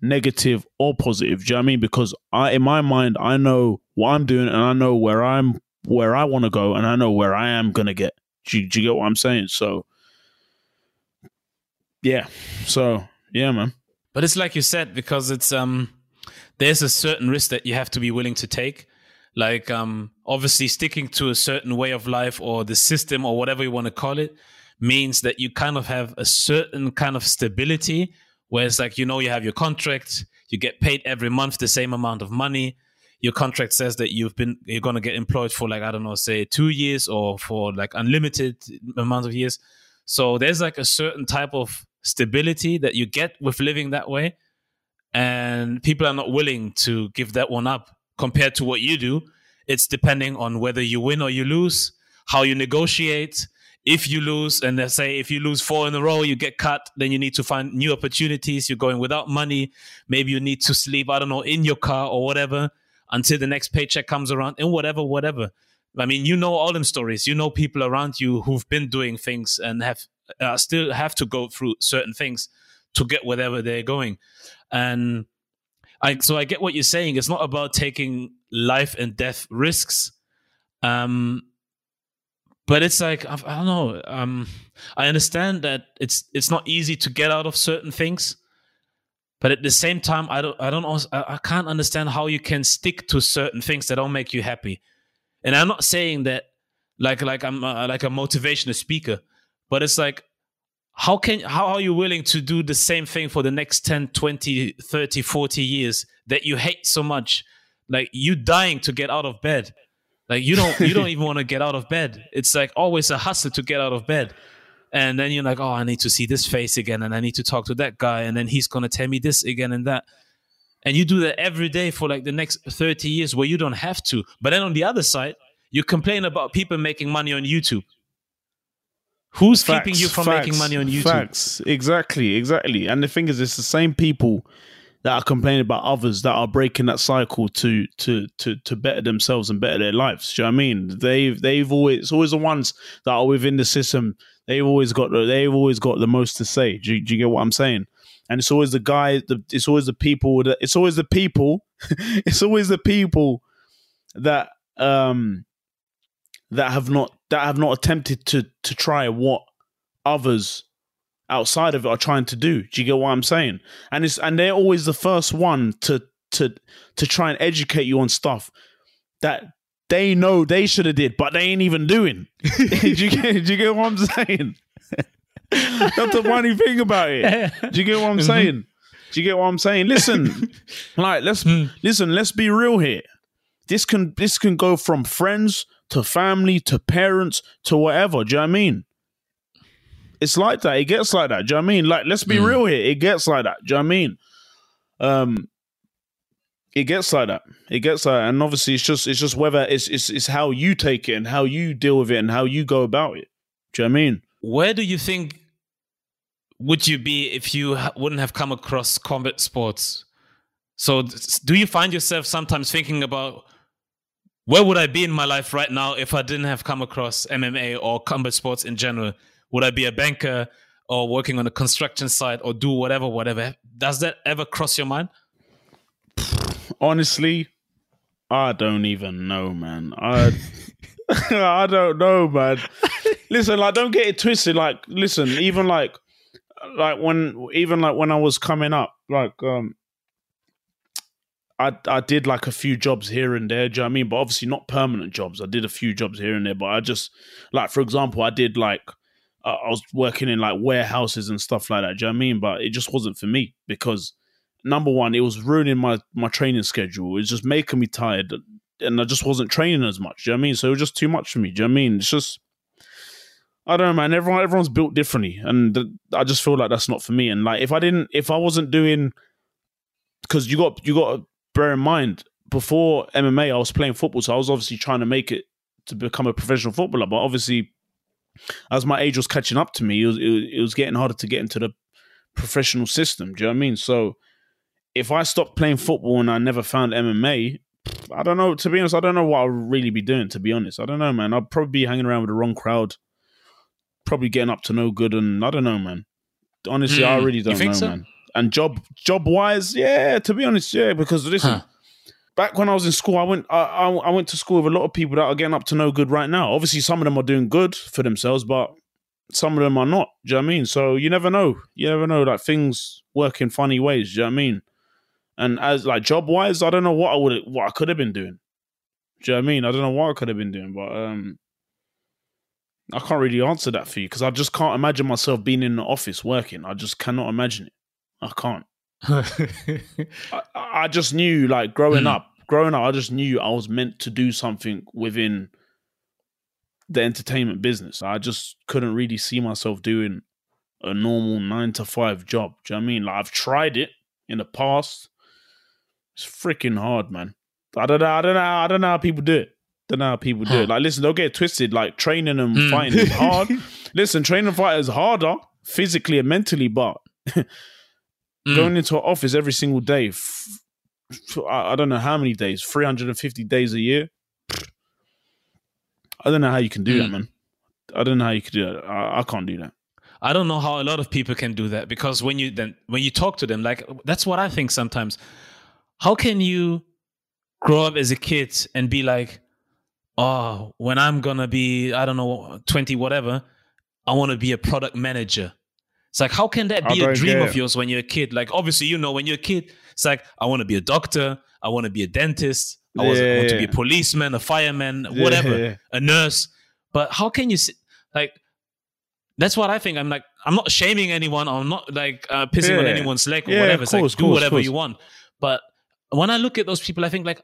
negative or positive. Do you know what I mean? Because in my mind, I know what I'm doing and I know where I want to go and I know where I am going to get. Do you get what I'm saying? So, yeah, man. But it's like you said, because it's there's a certain risk that you have to be willing to take. Like, obviously sticking to a certain way of life or the system or whatever you want to call it means that you kind of have a certain kind of stability where it's like, you know, you have your contract, you get paid every month the same amount of money. Your contract says that you're going to get employed for, like, I don't know, say 2 years or for like unlimited amount of years. So there's like a certain type of stability that you get with living that way, and people are not willing to give that one up. Compared to what you do, it's depending on whether you win or you lose, how you negotiate. If you lose, and they say if you lose 4 in a row, you get cut, then you need to find new opportunities. You're going without money. Maybe you need to sleep, I don't know, in your car or whatever until the next paycheck comes around and whatever. I mean, you know all them stories. You know people around you who've been doing things and have still have to go through certain things to get wherever they're going. And so I get what you're saying. It's not about taking life and death risks. But it's like, I don't know. I understand that it's not easy to get out of certain things, but at the same time, I can't understand how you can stick to certain things that don't make you happy. And I'm not saying that like I'm like a motivational speaker, but it's like, how are you willing to do the same thing for the next 10, 20, 30, 40 years that you hate so much? Like, you dying to get out of bed. Like, you don't even want to get out of bed. It's like always a hustle to get out of bed. And then you're like, oh, I need to see this face again, and I need to talk to that guy, and then he's going to tell me this again and that. And you do that every day for like the next 30 years where you don't have to. But then on the other side, you complain about people making money on YouTube. Who's keeping you from making money on YouTube? Facts. Exactly. And the thing is, it's the same people that are complaining about others that are breaking that cycle to better themselves and better their lives. Do you know what I mean? They've always, it's always the ones that are within the system. They've always got the most to say. Do you get what I'm saying? And it's always the guy. It's always the people that that have not attempted to try what others outside of it are trying to do. Do you get what I'm saying? And they're always the first one to try and educate you on stuff that they know they should have did, but they ain't even doing. Do you get what I'm saying? That's the funny thing about it. Do you get what I'm saying? Do you get what I'm saying? Listen, like let's be real here. This can go from friends to family to parents to whatever. Do you know what I mean? It's like that. It gets like that. Do you know what I mean? Like, let's be real here. It gets like that. Do you know what I mean? It gets like that. And obviously, it's just whether it's how you take it and how you deal with it and how you go about it. Do you know what I mean? Where do you think would you be if you wouldn't have come across combat sports? So, do you find yourself sometimes thinking about, where would I be in my life right now if I didn't have come across MMA or combat sports in general? Would I be a banker or working on a construction site or do whatever? Does that ever cross your mind? Honestly, I don't even know, man. I don't know, man. Listen, like, don't get it twisted. Like, listen, even when I was coming up, like, I did like a few jobs here and there, do you know what I mean? But obviously not permanent jobs. I did a few jobs here and there, but I just, like, for example, I did like, I was working in like warehouses and stuff like that, do you know what I mean? But it just wasn't for me because, number one, it was ruining my training schedule. It was just making me tired and I just wasn't training as much, do you know what I mean? So it was just too much for me, do you know what I mean? It's just, I don't know, man. Everyone's built differently and I just feel like that's not for me. And like, if I wasn't doing, because you got bear in mind, before MMA, I was playing football, so I was obviously trying to make it to become a professional footballer. But obviously, as my age was catching up to me, it was getting harder to get into the professional system. Do you know what I mean? So if I stopped playing football and I never found MMA, I don't know. To be honest, I don't know what I'll really be doing, to be honest. I don't know, man. I'd probably be hanging around with the wrong crowd, probably getting up to no good, and I don't know, man. Honestly, I really don't know, so? Man. And job-wise, yeah, to be honest, yeah, because listen, back when I was in school, I went to school with a lot of people that are getting up to no good right now. Obviously, some of them are doing good for themselves, but some of them are not. Do you know what I mean? So you never know. Like, things work in funny ways. Do you know what I mean? And as like job-wise, I don't know what I could have been doing. Do you know what I mean? I don't know what I could have been doing, but I can't really answer that for you because I just can't imagine myself being in the office working. I just cannot imagine it. I can't. I just knew, like, growing up, I just knew I was meant to do something within the entertainment business. I just couldn't really see myself doing a normal 9-to-5 job. Do you know what I mean? Like, I've tried it in the past. It's freaking hard, man. I don't know how people do it. Like, listen, don't get twisted. Like, training and fighting is hard. Listen, training and fighting is harder physically and mentally, but going into an office every single day, I don't know how many days, 350 days a year. I don't know how you can do that, man. I don't know how you can do that. I can't do that. I don't know how a lot of people can do that, because when you talk to them, like, that's what I think sometimes. How can you grow up as a kid and be like, oh, when I'm going to be, I don't know, 20, whatever, I want to be a product manager. It's like, how can that be a dream of yours when you're a kid? Like, obviously, you know, when you're a kid, it's like, I want to be a doctor. I want to be a dentist. I want to be a policeman, a fireman, whatever, a nurse. But how can you, like, that's what I think. I'm like, I'm not shaming anyone. I'm not like pissing on anyone's leg or whatever. It's course, like, do whatever you want. But when I look at those people, I think like,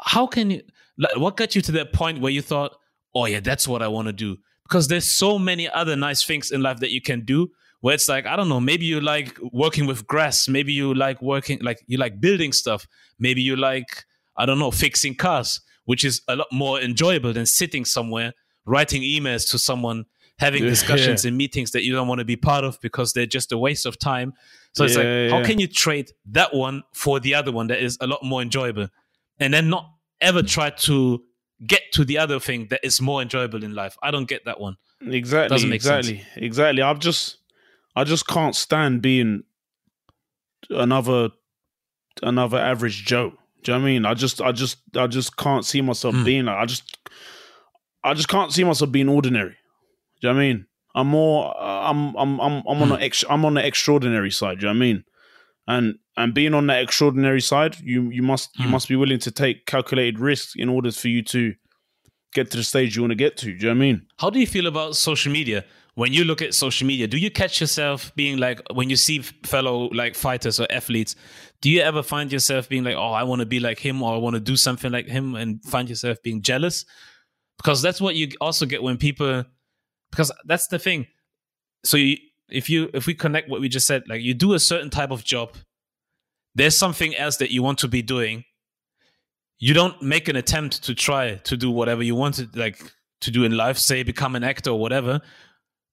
how can you, like, what got you to that point where you thought, oh yeah, that's what I want to do? Because there's so many other nice things in life that you can do where it's like, I don't know, maybe you like working with grass. Maybe you like working, like you like building stuff. Maybe you like, I don't know, fixing cars, which is a lot more enjoyable than sitting somewhere, writing emails to someone, having discussions in meetings that you don't want to be part of because they're just a waste of time. So it's like, how can you trade that one for the other one that is a lot more enjoyable? And then not ever try to get to the other thing that is more enjoyable in life. I don't get that one. Exactly. Doesn't make sense. Exactly. I just can't stand being another average Joe. Do you know what I mean? I just can't see myself being like, I just can't see myself being ordinary. Do you know what I mean? I'm on the extraordinary side. Do you know what I mean? And being on that extraordinary side, you must be willing to take calculated risks in order for you to get to the stage you want to get to. Do you know what I mean? How do you feel about social media? When you look at social media, do you catch yourself being like, when you see fellow like fighters or athletes, do you ever find yourself being like, oh, I want to be like him, or I want to do something like him, and find yourself being jealous? Because that's what you also get when people, because that's the thing. So if we connect what we just said, like you do a certain type of job, there's something else that you want to be doing. You don't make an attempt to try to do whatever you want to do in life, say become an actor or whatever.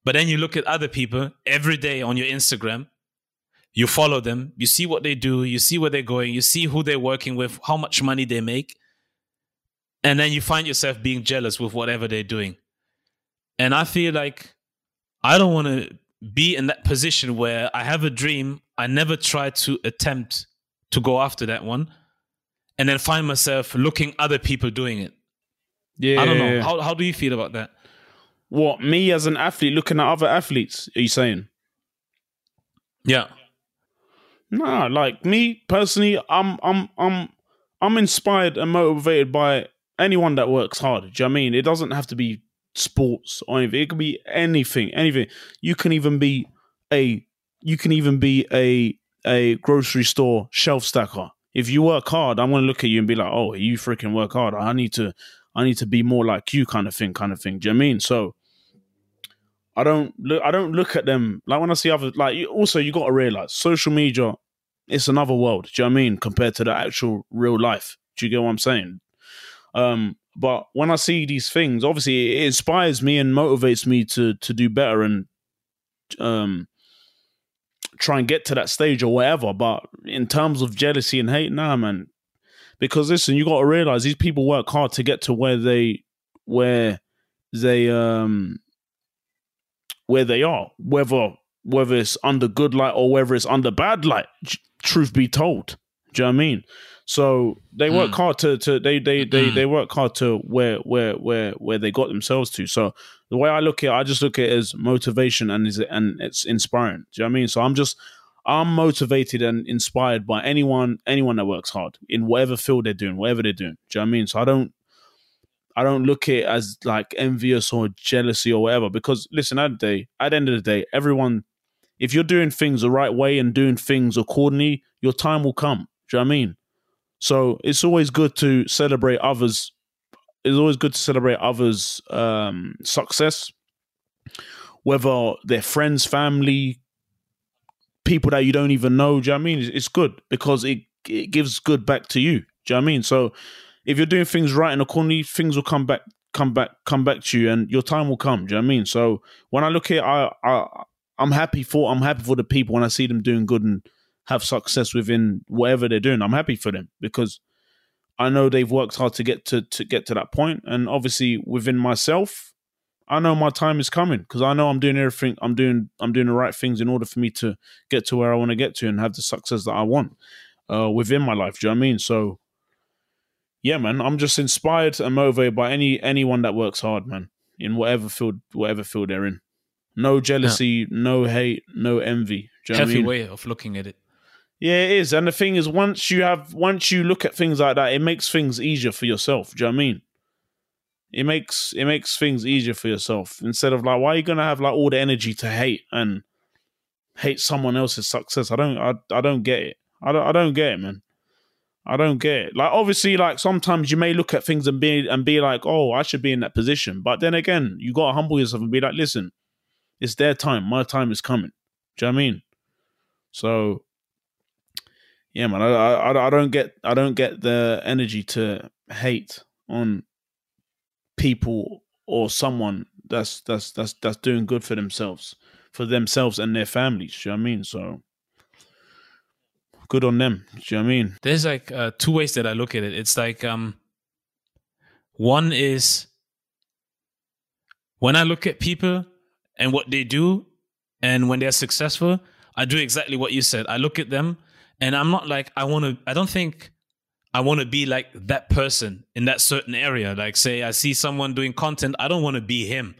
But then you look at other people every day on your Instagram, you follow them, you see what they do, you see where they're going, you see who they're working with, how much money they make. And then you find yourself being jealous with whatever they're doing. And I feel like I don't want to be in that position where I have a dream, I never try to attempt to go after that one, and then find myself looking other people doing it. Yeah, I don't know. How do you feel about that? What, me as an athlete looking at other athletes, are you saying? Yeah. Nah, like me personally, I'm inspired and motivated by anyone that works hard. Do you know what I mean? It doesn't have to be sports or anything. It could be anything. You can even be a grocery store shelf stacker. If you work hard, I'm gonna look at you and be like, oh, you freaking work hard. I need to be more like you, kind of thing. Do you know what I mean? So I don't look at them like when I see other, like, also you got to realize social media, it's another world. Do you know what I mean? Compared to the actual real life. Do you get what I'm saying? But when I see these things, obviously it inspires me and motivates me to do better and try and get to that stage or whatever. But in terms of jealousy and hate, nah, man. Because listen, you got to realize these people work hard to get to where they are, whether it's under good light or whether it's under bad light. Truth be told, do you know what I mean? So they work hard to work hard to where they got themselves to. So the way I look at it, I just look at it as motivation and it's inspiring. Do you know what I mean? So I'm motivated and inspired by anyone that works hard in whatever field they're doing, whatever they're doing. Do you know what I mean? So I don't look at it as like envious or jealousy or whatever, because listen, at the end of the day, everyone, if you're doing things the right way and doing things accordingly, your time will come. Do you know what I mean? So it's always good to celebrate others. It's always good to celebrate others' success, whether they're friends, family, people that you don't even know. Do you know what I mean? It's good because it gives good back to you. Do you know what I mean? So if you're doing things right and accordingly, things will come back to you, and your time will come. Do you know what I mean? So when I look at it, I'm happy for the people when I see them doing good and have success within whatever they're doing. I'm happy for them because I know they've worked hard to get to that point. And obviously within myself, I know my time is coming because I know I'm doing everything. I'm doing the right things in order for me to get to where I want to get to and have the success that I want within my life. Do you know what I mean? So yeah, man, I'm just inspired and motivated by anyone that works hard, man, in whatever field they're in. No jealousy, no hate, no envy. Do you know what I mean? Healthy way of looking at it. Yeah, it is. And the thing is, once you look at things like that, it makes things easier for yourself. Do you know what I mean? It makes things easier for yourself. Instead of like, why are you gonna have like all the energy to hate and hate someone else's success? I don't get it, man. I don't get it. Like, obviously, like, sometimes you may look at things and be like, oh, I should be in that position. But then again, you got to humble yourself and be like, listen, it's their time. My time is coming. Do you know what I mean? So, yeah, man, I don't get the energy to hate on people or someone that's doing good for themselves, and their families. Do you know what I mean? So, good on them. Do you know what I mean? There's like two ways that I look at it. It's like one is when I look at people and what they do and when they're successful, I do exactly what you said. I look at them and I'm not like, I don't think I want to be like that person in that certain area. Like, say I see someone doing content, I don't want to be him,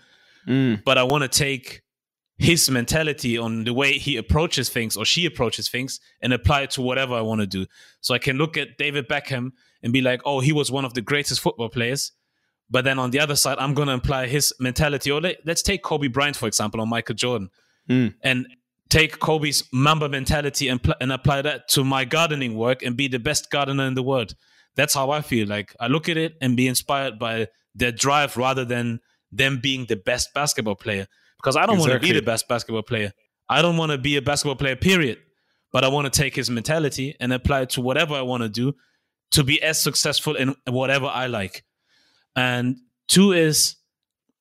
but I want to take his mentality on the way he approaches things or she approaches things and apply it to whatever I want to do. So I can look at David Beckham and be like, oh, he was one of the greatest football players. But then on the other side, I'm going to apply his mentality. Or let's take Kobe Bryant, for example, or Michael Jordan, and take Kobe's Mamba mentality and apply that to my gardening work and be the best gardener in the world. That's how I feel. Like, I look at it and be inspired by their drive rather than them being the best basketball player. Because I don't want to be the best basketball player. I don't want to be a basketball player, period. But I want to take his mentality and apply it to whatever I want to do to be as successful in whatever I like. And two is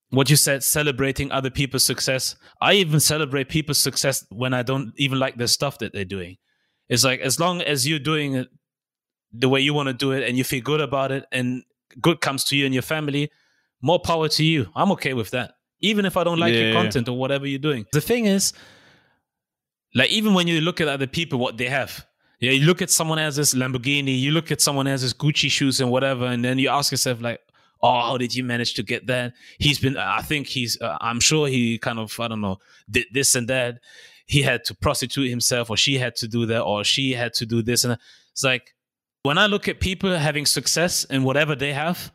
what you said, celebrating other people's success. I even celebrate people's success when I don't even like the stuff that they're doing. It's like, as long as you're doing it the way you want to do it and you feel good about it and good comes to you and your family, more power to you. I'm okay with that. Even if I don't like your content or whatever you're doing. The thing is, like, even when you look at other people, what they have. Yeah, you look at someone else's Lamborghini, you look at someone else's Gucci shoes and whatever, and then you ask yourself, like, oh, how did you manage to get that? Did this and that. He had to prostitute himself, or she had to do that, or she had to do this and that. It's like, when I look at people having success in whatever they have,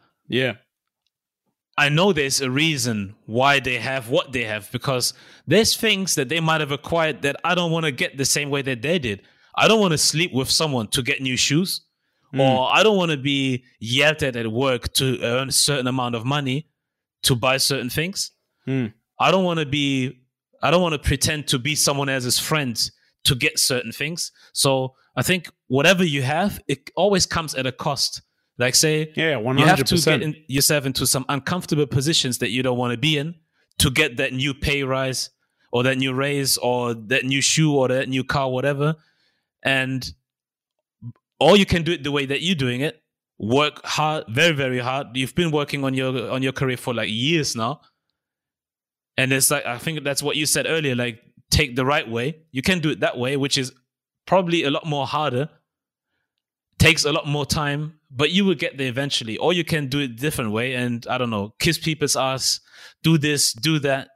I know there's a reason why they have what they have, because there's things that they might have acquired that I don't want to get the same way that they did. I don't want to sleep with someone to get new shoes, or I don't want to be yelled at work to earn a certain amount of money to buy certain things. I don't want to pretend to be someone else's friend to get certain things. So I think whatever you have, it always comes at a cost. Like, say, 100%. You have to get yourself into some uncomfortable positions that you don't want to be in to get that new pay rise or that new raise or that new shoe or that new car, whatever. And or you can do it the way that you're doing it. Work hard, very, very hard. You've been working on your career for like years now. And it's like, I think that's what you said earlier, like, take the right way. You can do it that way, which is probably a lot more harder. Takes a lot more time, but you will get there eventually. Or you can do it a different way and, I don't know, kiss people's ass, do this, do that.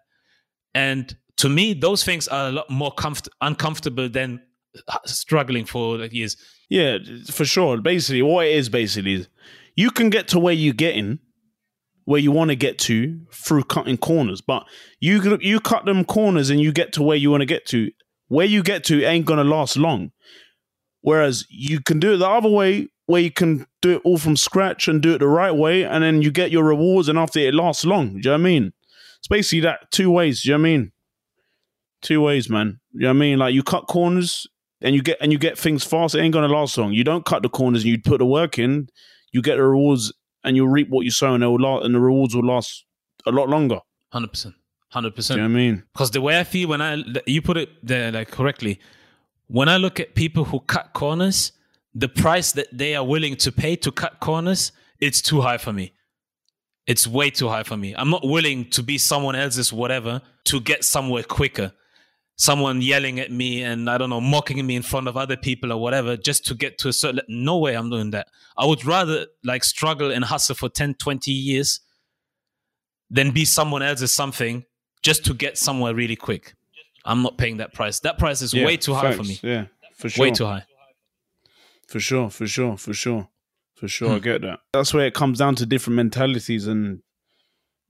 And to me, those things are a lot more uncomfortable than struggling for like years. Yeah, for sure. Basically, what it is basically is you can get to where you want to get to through cutting corners. But you cut them corners and you get to where you want to get to. Where you get to ain't going to last long. Whereas you can do it the other way, where you can do it all from scratch and do it the right way, and then you get your rewards, and after it lasts long. Do you know what I mean? It's basically that, two ways. Do you know what I mean? Two ways, man. Do you know what I mean? Like, you cut corners and you get things fast. It ain't gonna last long. You don't cut the corners and you put the work in, you get the rewards and you reap what you sow, and the rewards will last a lot longer. 100%. Do you know what I mean? Because the way I feel when you put it there, like, correctly. When I look at people who cut corners, the price that they are willing to pay to cut corners, it's too high for me. It's way too high for me. I'm not willing to be someone else's whatever to get somewhere quicker. someone yelling at me and, I don't know, mocking me in front of other people or whatever, just to get to a certain... No way I'm doing that. I would rather like struggle and hustle for 10, 20 years than be someone else's something just to get somewhere really quick. I'm not paying that price. That price is way too high for me. Yeah, for sure. Way too high. For sure. I get that. That's where it comes down to different mentalities and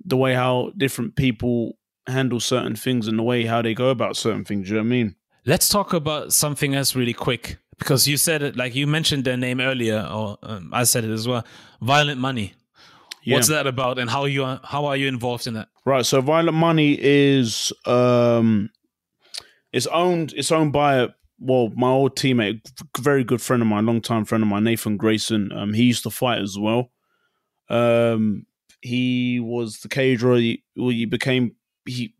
the way how different people handle certain things and the way how they go about certain things. Do you know what I mean? Let's talk about something else really quick, because you said it, like you mentioned their name earlier, or I said it as well. Violent Money. Yeah. What's that about, and how are you involved in that? Right. So Violent Money is it's owned by my old teammate, very good friend of mine, long-time friend of mine, Nathan Grayson. He used to fight as well. He was the Cage Warrior. He became Cage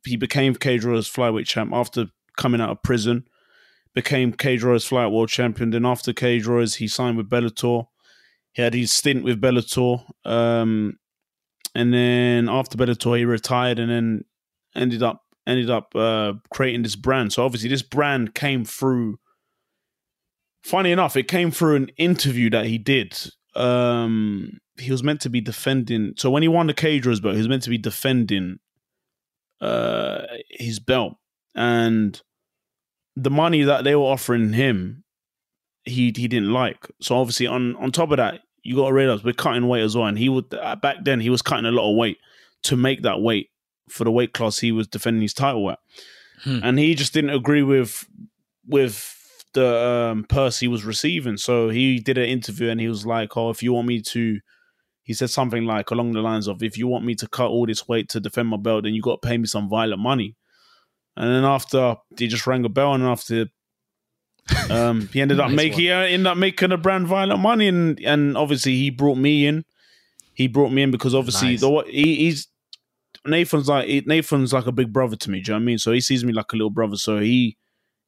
Warriors flyweight champ after coming out of prison. Became Cage Warriors flyweight world champion. Then after Cage Warriors, he signed with Bellator. He had his stint with Bellator, and then after Bellator, he retired and then ended up creating this brand. So obviously this brand came through, funny enough, it came through an interview that he did. He was meant to be defending. So when he won the Cage Warriors belt, he was meant to be defending his belt. And the money that they were offering him, he didn't like. So obviously on top of that, you got to realize we're cutting weight as well. And back then, he was cutting a lot of weight to make that weight for the weight class he was defending his title at. And he just didn't agree with the purse he was receiving. So he did an interview and he was like, if you want me to, he said something like along the lines of, if you want me to cut all this weight to defend my belt, then you got to pay me some violent money. And then after, he just rang a bell, and after he ended up making a brand Violent Money, and obviously he brought me in because obviously he's Nathan's like a big brother to me. Do you know what I mean? So he sees me like a little brother. So he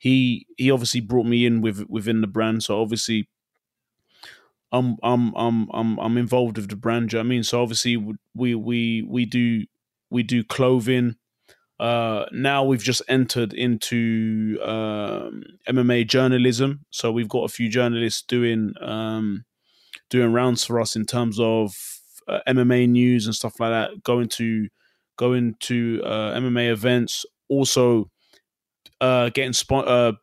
obviously brought me in within the brand. So obviously I'm involved with the brand. Do you know what I mean? So obviously we do clothing. Now we've just entered into MMA journalism. So we've got a few journalists doing rounds for us in terms of MMA news and stuff like that, going to MMA events, also sponsoring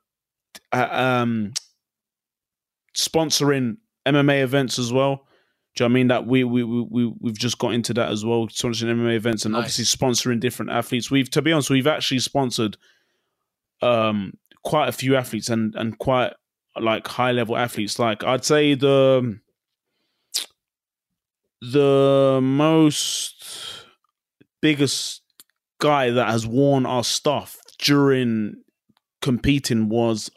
MMA events as well. Do you know what I mean? That we've just got into that as well, sponsoring MMA events and obviously sponsoring different athletes. To be honest, we've actually sponsored quite a few athletes and quite like high level athletes. Like I'd say the most biggest guy that has worn our stuff during competing was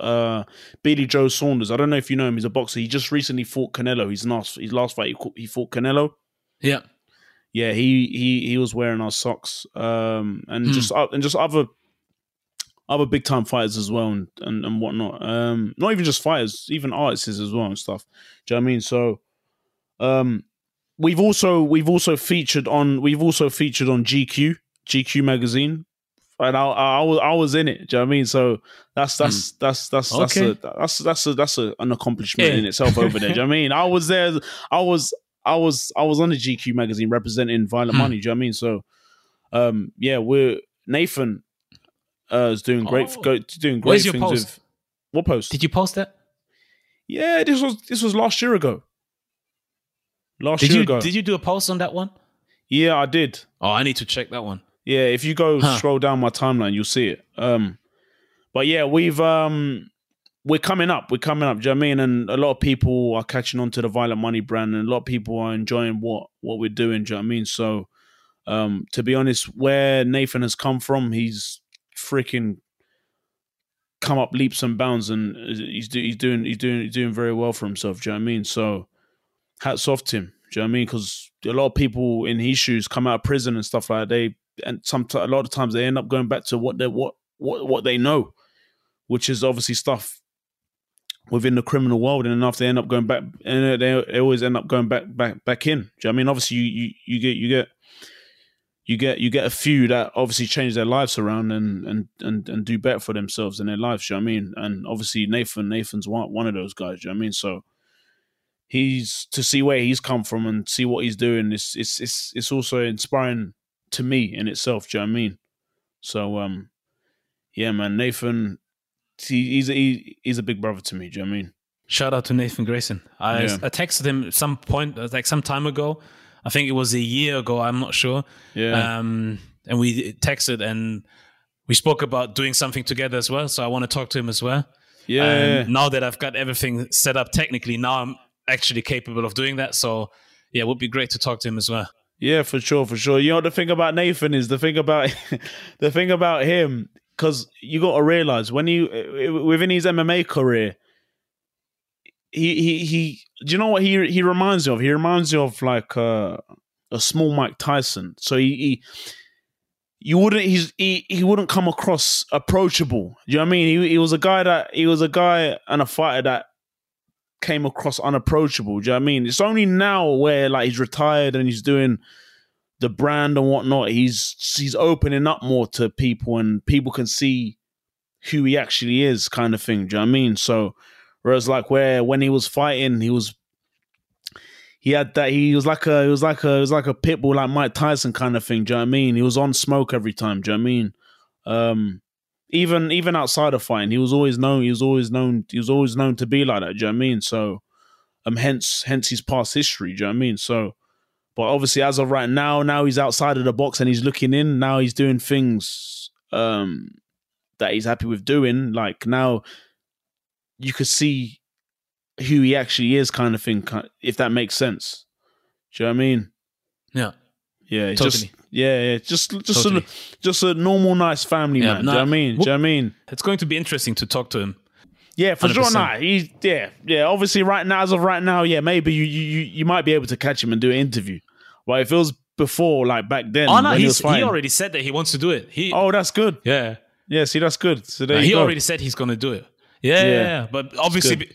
Billy Joe Saunders. I don't know if you know him. He's a boxer. He just recently fought Canelo. His last fight, he fought Canelo. Yeah, yeah. He was wearing our socks, and just other big time fighters as well, and whatnot. Not even just fighters, even artists as well and stuff. Do you know what I mean? So, we've also featured on GQ magazine. And I was in it. Do you know what I mean? So that's an accomplishment in itself over there. Do you know what I mean? I was there. I was on the GQ magazine representing Violent Money. Do you know what I mean? So Nathan is doing great. Doing great. Where's your things post? What post? Did you post that? Yeah, this was last year ago. Did you do a post on that one? Yeah, I did. Oh, I need to check that one. Yeah, if you go scroll down my timeline, you'll see it. But yeah, we're coming up. Do you know what I mean? And a lot of people are catching on to the Violent Money brand, and a lot of people are enjoying what we're doing. Do you know what I mean? So to be honest, where Nathan has come from, he's freaking come up leaps and bounds, and he's doing very well for himself. Do you know what I mean? So hats off to him. Do you know what I mean? Because a lot of people in his shoes come out of prison and stuff like that. A lot of times they end up going back to what they know, which is obviously stuff within the criminal world. And enough, they end up going back, and they always end up going back in. Do you know what I mean? Obviously, you get you get a few that obviously change their lives around and do better for themselves in their lives. You know what I mean? And obviously Nathan's one of those guys. You know what I mean? So he's to see where he's come from and see what he's doing. It's also inspiring to me in itself. Do you know what I mean? So yeah, man, Nathan, he's a big brother to me. Do you know what I mean? Shout out to Nathan Grayson. I texted him some point, like some time ago. I think it was a year ago. I'm not sure. Yeah. And we texted and we spoke about doing something together as well. So I want to talk to him as well. Yeah. Now that I've got everything set up technically, now I'm actually capable of doing that. So yeah, it would be great to talk to him as well. Yeah, for sure, for sure. You know, the thing about Nathan is the thing about him, because you got to realize within his MMA career. He do you know what he reminds you of? He reminds you of like a small Mike Tyson. So he wouldn't come across approachable. Do you know what I mean? He was a guy and a fighter that came across unapproachable. Do you know what I mean? It's only now where like he's retired and he's doing the brand and whatnot. He's opening up more to people and people can see who he actually is, kind of thing. Do you know what I mean? So whereas like when he was fighting, he was like a pit bull, like Mike Tyson kind of thing. Do you know what I mean? He was on smoke every time. Do you know what I mean? Even outside of fighting, he was always known to be like that. Do you know what I mean? So hence his past history. Do you know what I mean? So, but obviously as of right now he's outside of the box and he's looking in. Now he's doing things that he's happy with doing. Like now, you could see who he actually is, kind of thing, if that makes sense. Do you know what I mean? Yeah. Yeah. Totally. Just a normal, nice family man. Nah, do you know what I mean? Do you know what I mean? It's going to be interesting to talk to him. Yeah, for 100%. Sure. Nah, yeah. Obviously, as of right now, yeah, maybe you might be able to catch him and do an interview. But if it was before, like back then, he already said that he wants to do it. Oh, that's good. Yeah. Yeah, see, that's good. So he already said he's going to do it. Yeah. But obviously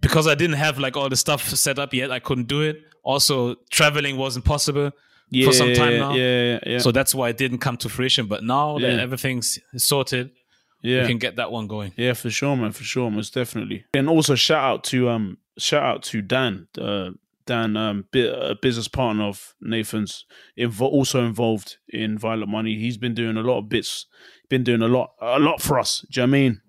because I didn't have like all the stuff set up yet, I couldn't do it. Also, traveling wasn't possible for some time now. Yeah. So that's why it didn't come to fruition. But now that everything's sorted, we can get that one going. Yeah, for sure, man. For sure, most definitely. And also shout out to Dan. Dan, a business partner of Nathan's, also involved in Violent Money. He's been doing a lot of bits. Been doing a lot for us. Do you know what I mean?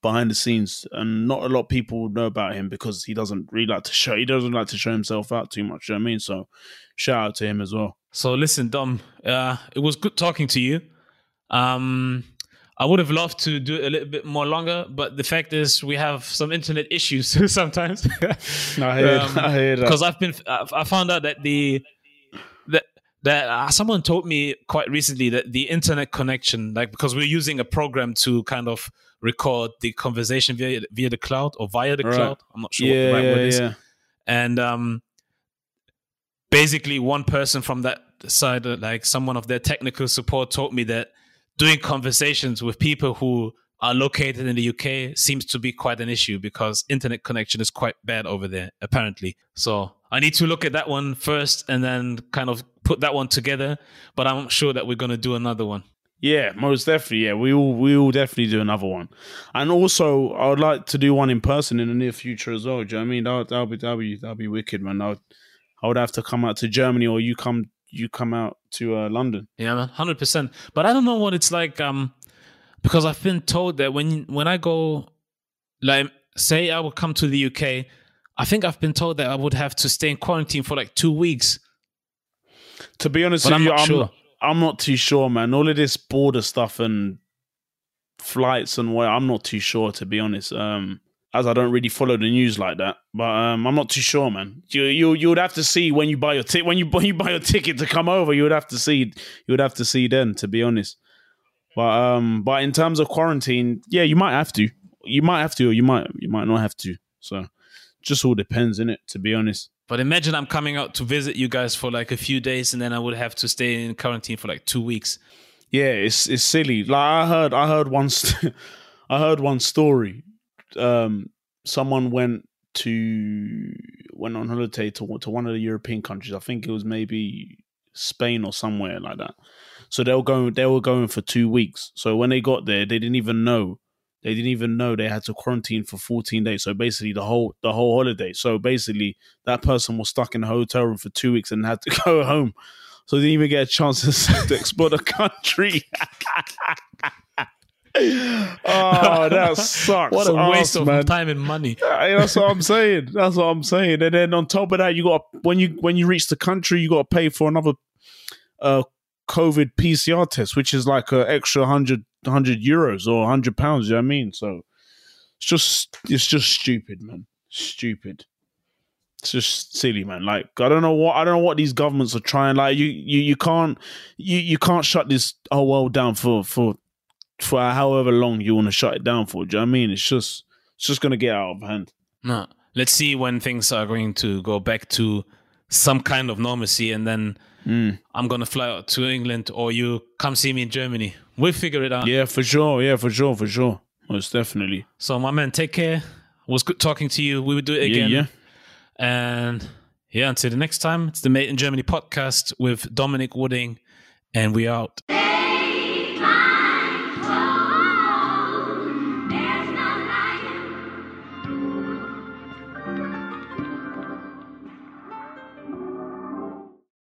Behind the scenes, and not a lot of people know about him because he doesn't really like to show. He doesn't like to show himself out too much. You know what I mean? So shout out to him as well. So listen, Dom, it was good talking to you. I would have loved to do it a little bit more longer, but the fact is we have some internet issues sometimes. I hear that. Because I found out that someone told me quite recently that the internet connection, like because we're using a program to kind of record the conversation via the cloud or via the cloud. I'm not sure what the right word is. Yeah. And basically one person from that side, like someone of their technical support, told me that doing conversations with people who are located in the UK seems to be quite an issue because internet connection is quite bad over there, apparently. So I need to look at that one first and then kind of put that one together. But I'm sure that we're going to do another one. Yeah, most definitely. Yeah, we will definitely do another one. And also, I would like to do one in person in the near future as well. Do you know what I mean? That'll be wicked, man. I would have to come out to Germany, or you come out to London. Yeah, man, 100%. But I don't know what it's like because I've been told that when I go, like, say I would come to the UK, I think I've been told that I would have to stay in quarantine for like 2 weeks. To be honest with you, I'm not too sure, man. All of this border stuff and flights and what, I'm not too sure, to be honest, as I don't really follow the news like that. But I'm not too sure, man. You would have to see when you buy your ticket. When you buy your ticket to come over, you would have to see then, to be honest. But in terms of quarantine, yeah, you might have to, or you might not have to. So just all depends, innit, to be honest. But imagine I'm coming out to visit you guys for like a few days, and then I would have to stay in quarantine for like 2 weeks. Yeah, it's silly. Like I heard one story. Someone went on holiday to one of the European countries. I think it was maybe Spain or somewhere like that. So they were going for 2 weeks. So when they got there, they didn't even know. They didn't even know they had to quarantine for 14 days. So basically the whole holiday. So basically that person was stuck in a hotel room for 2 weeks and had to go home. So they didn't even get a chance to explore the country. Oh, that sucks. What a waste of time and money. That's what I'm saying. That's what I'm saying. And then on top of that, you got when you reach the country, you got to pay for another COVID PCR test, which is like an extra 100 euros or £100. You know what I mean? So it's just stupid, man. Stupid. It's just silly, man. Like I don't know what these governments are trying. Like you can't shut this whole world down for however long you want to shut it down for. Do you know what I mean? It's just gonna get out of hand. No. Let's see when things are going to go back to some kind of normalcy, and then I'm gonna fly out to England, or you come see me in Germany. We'll figure it out. Yeah, for sure. Most definitely. So my man, take care. It was good talking to you. We will do it again. Yeah. And yeah, until the next time, it's the Made in Germany podcast with Dominic Wooding, and we out.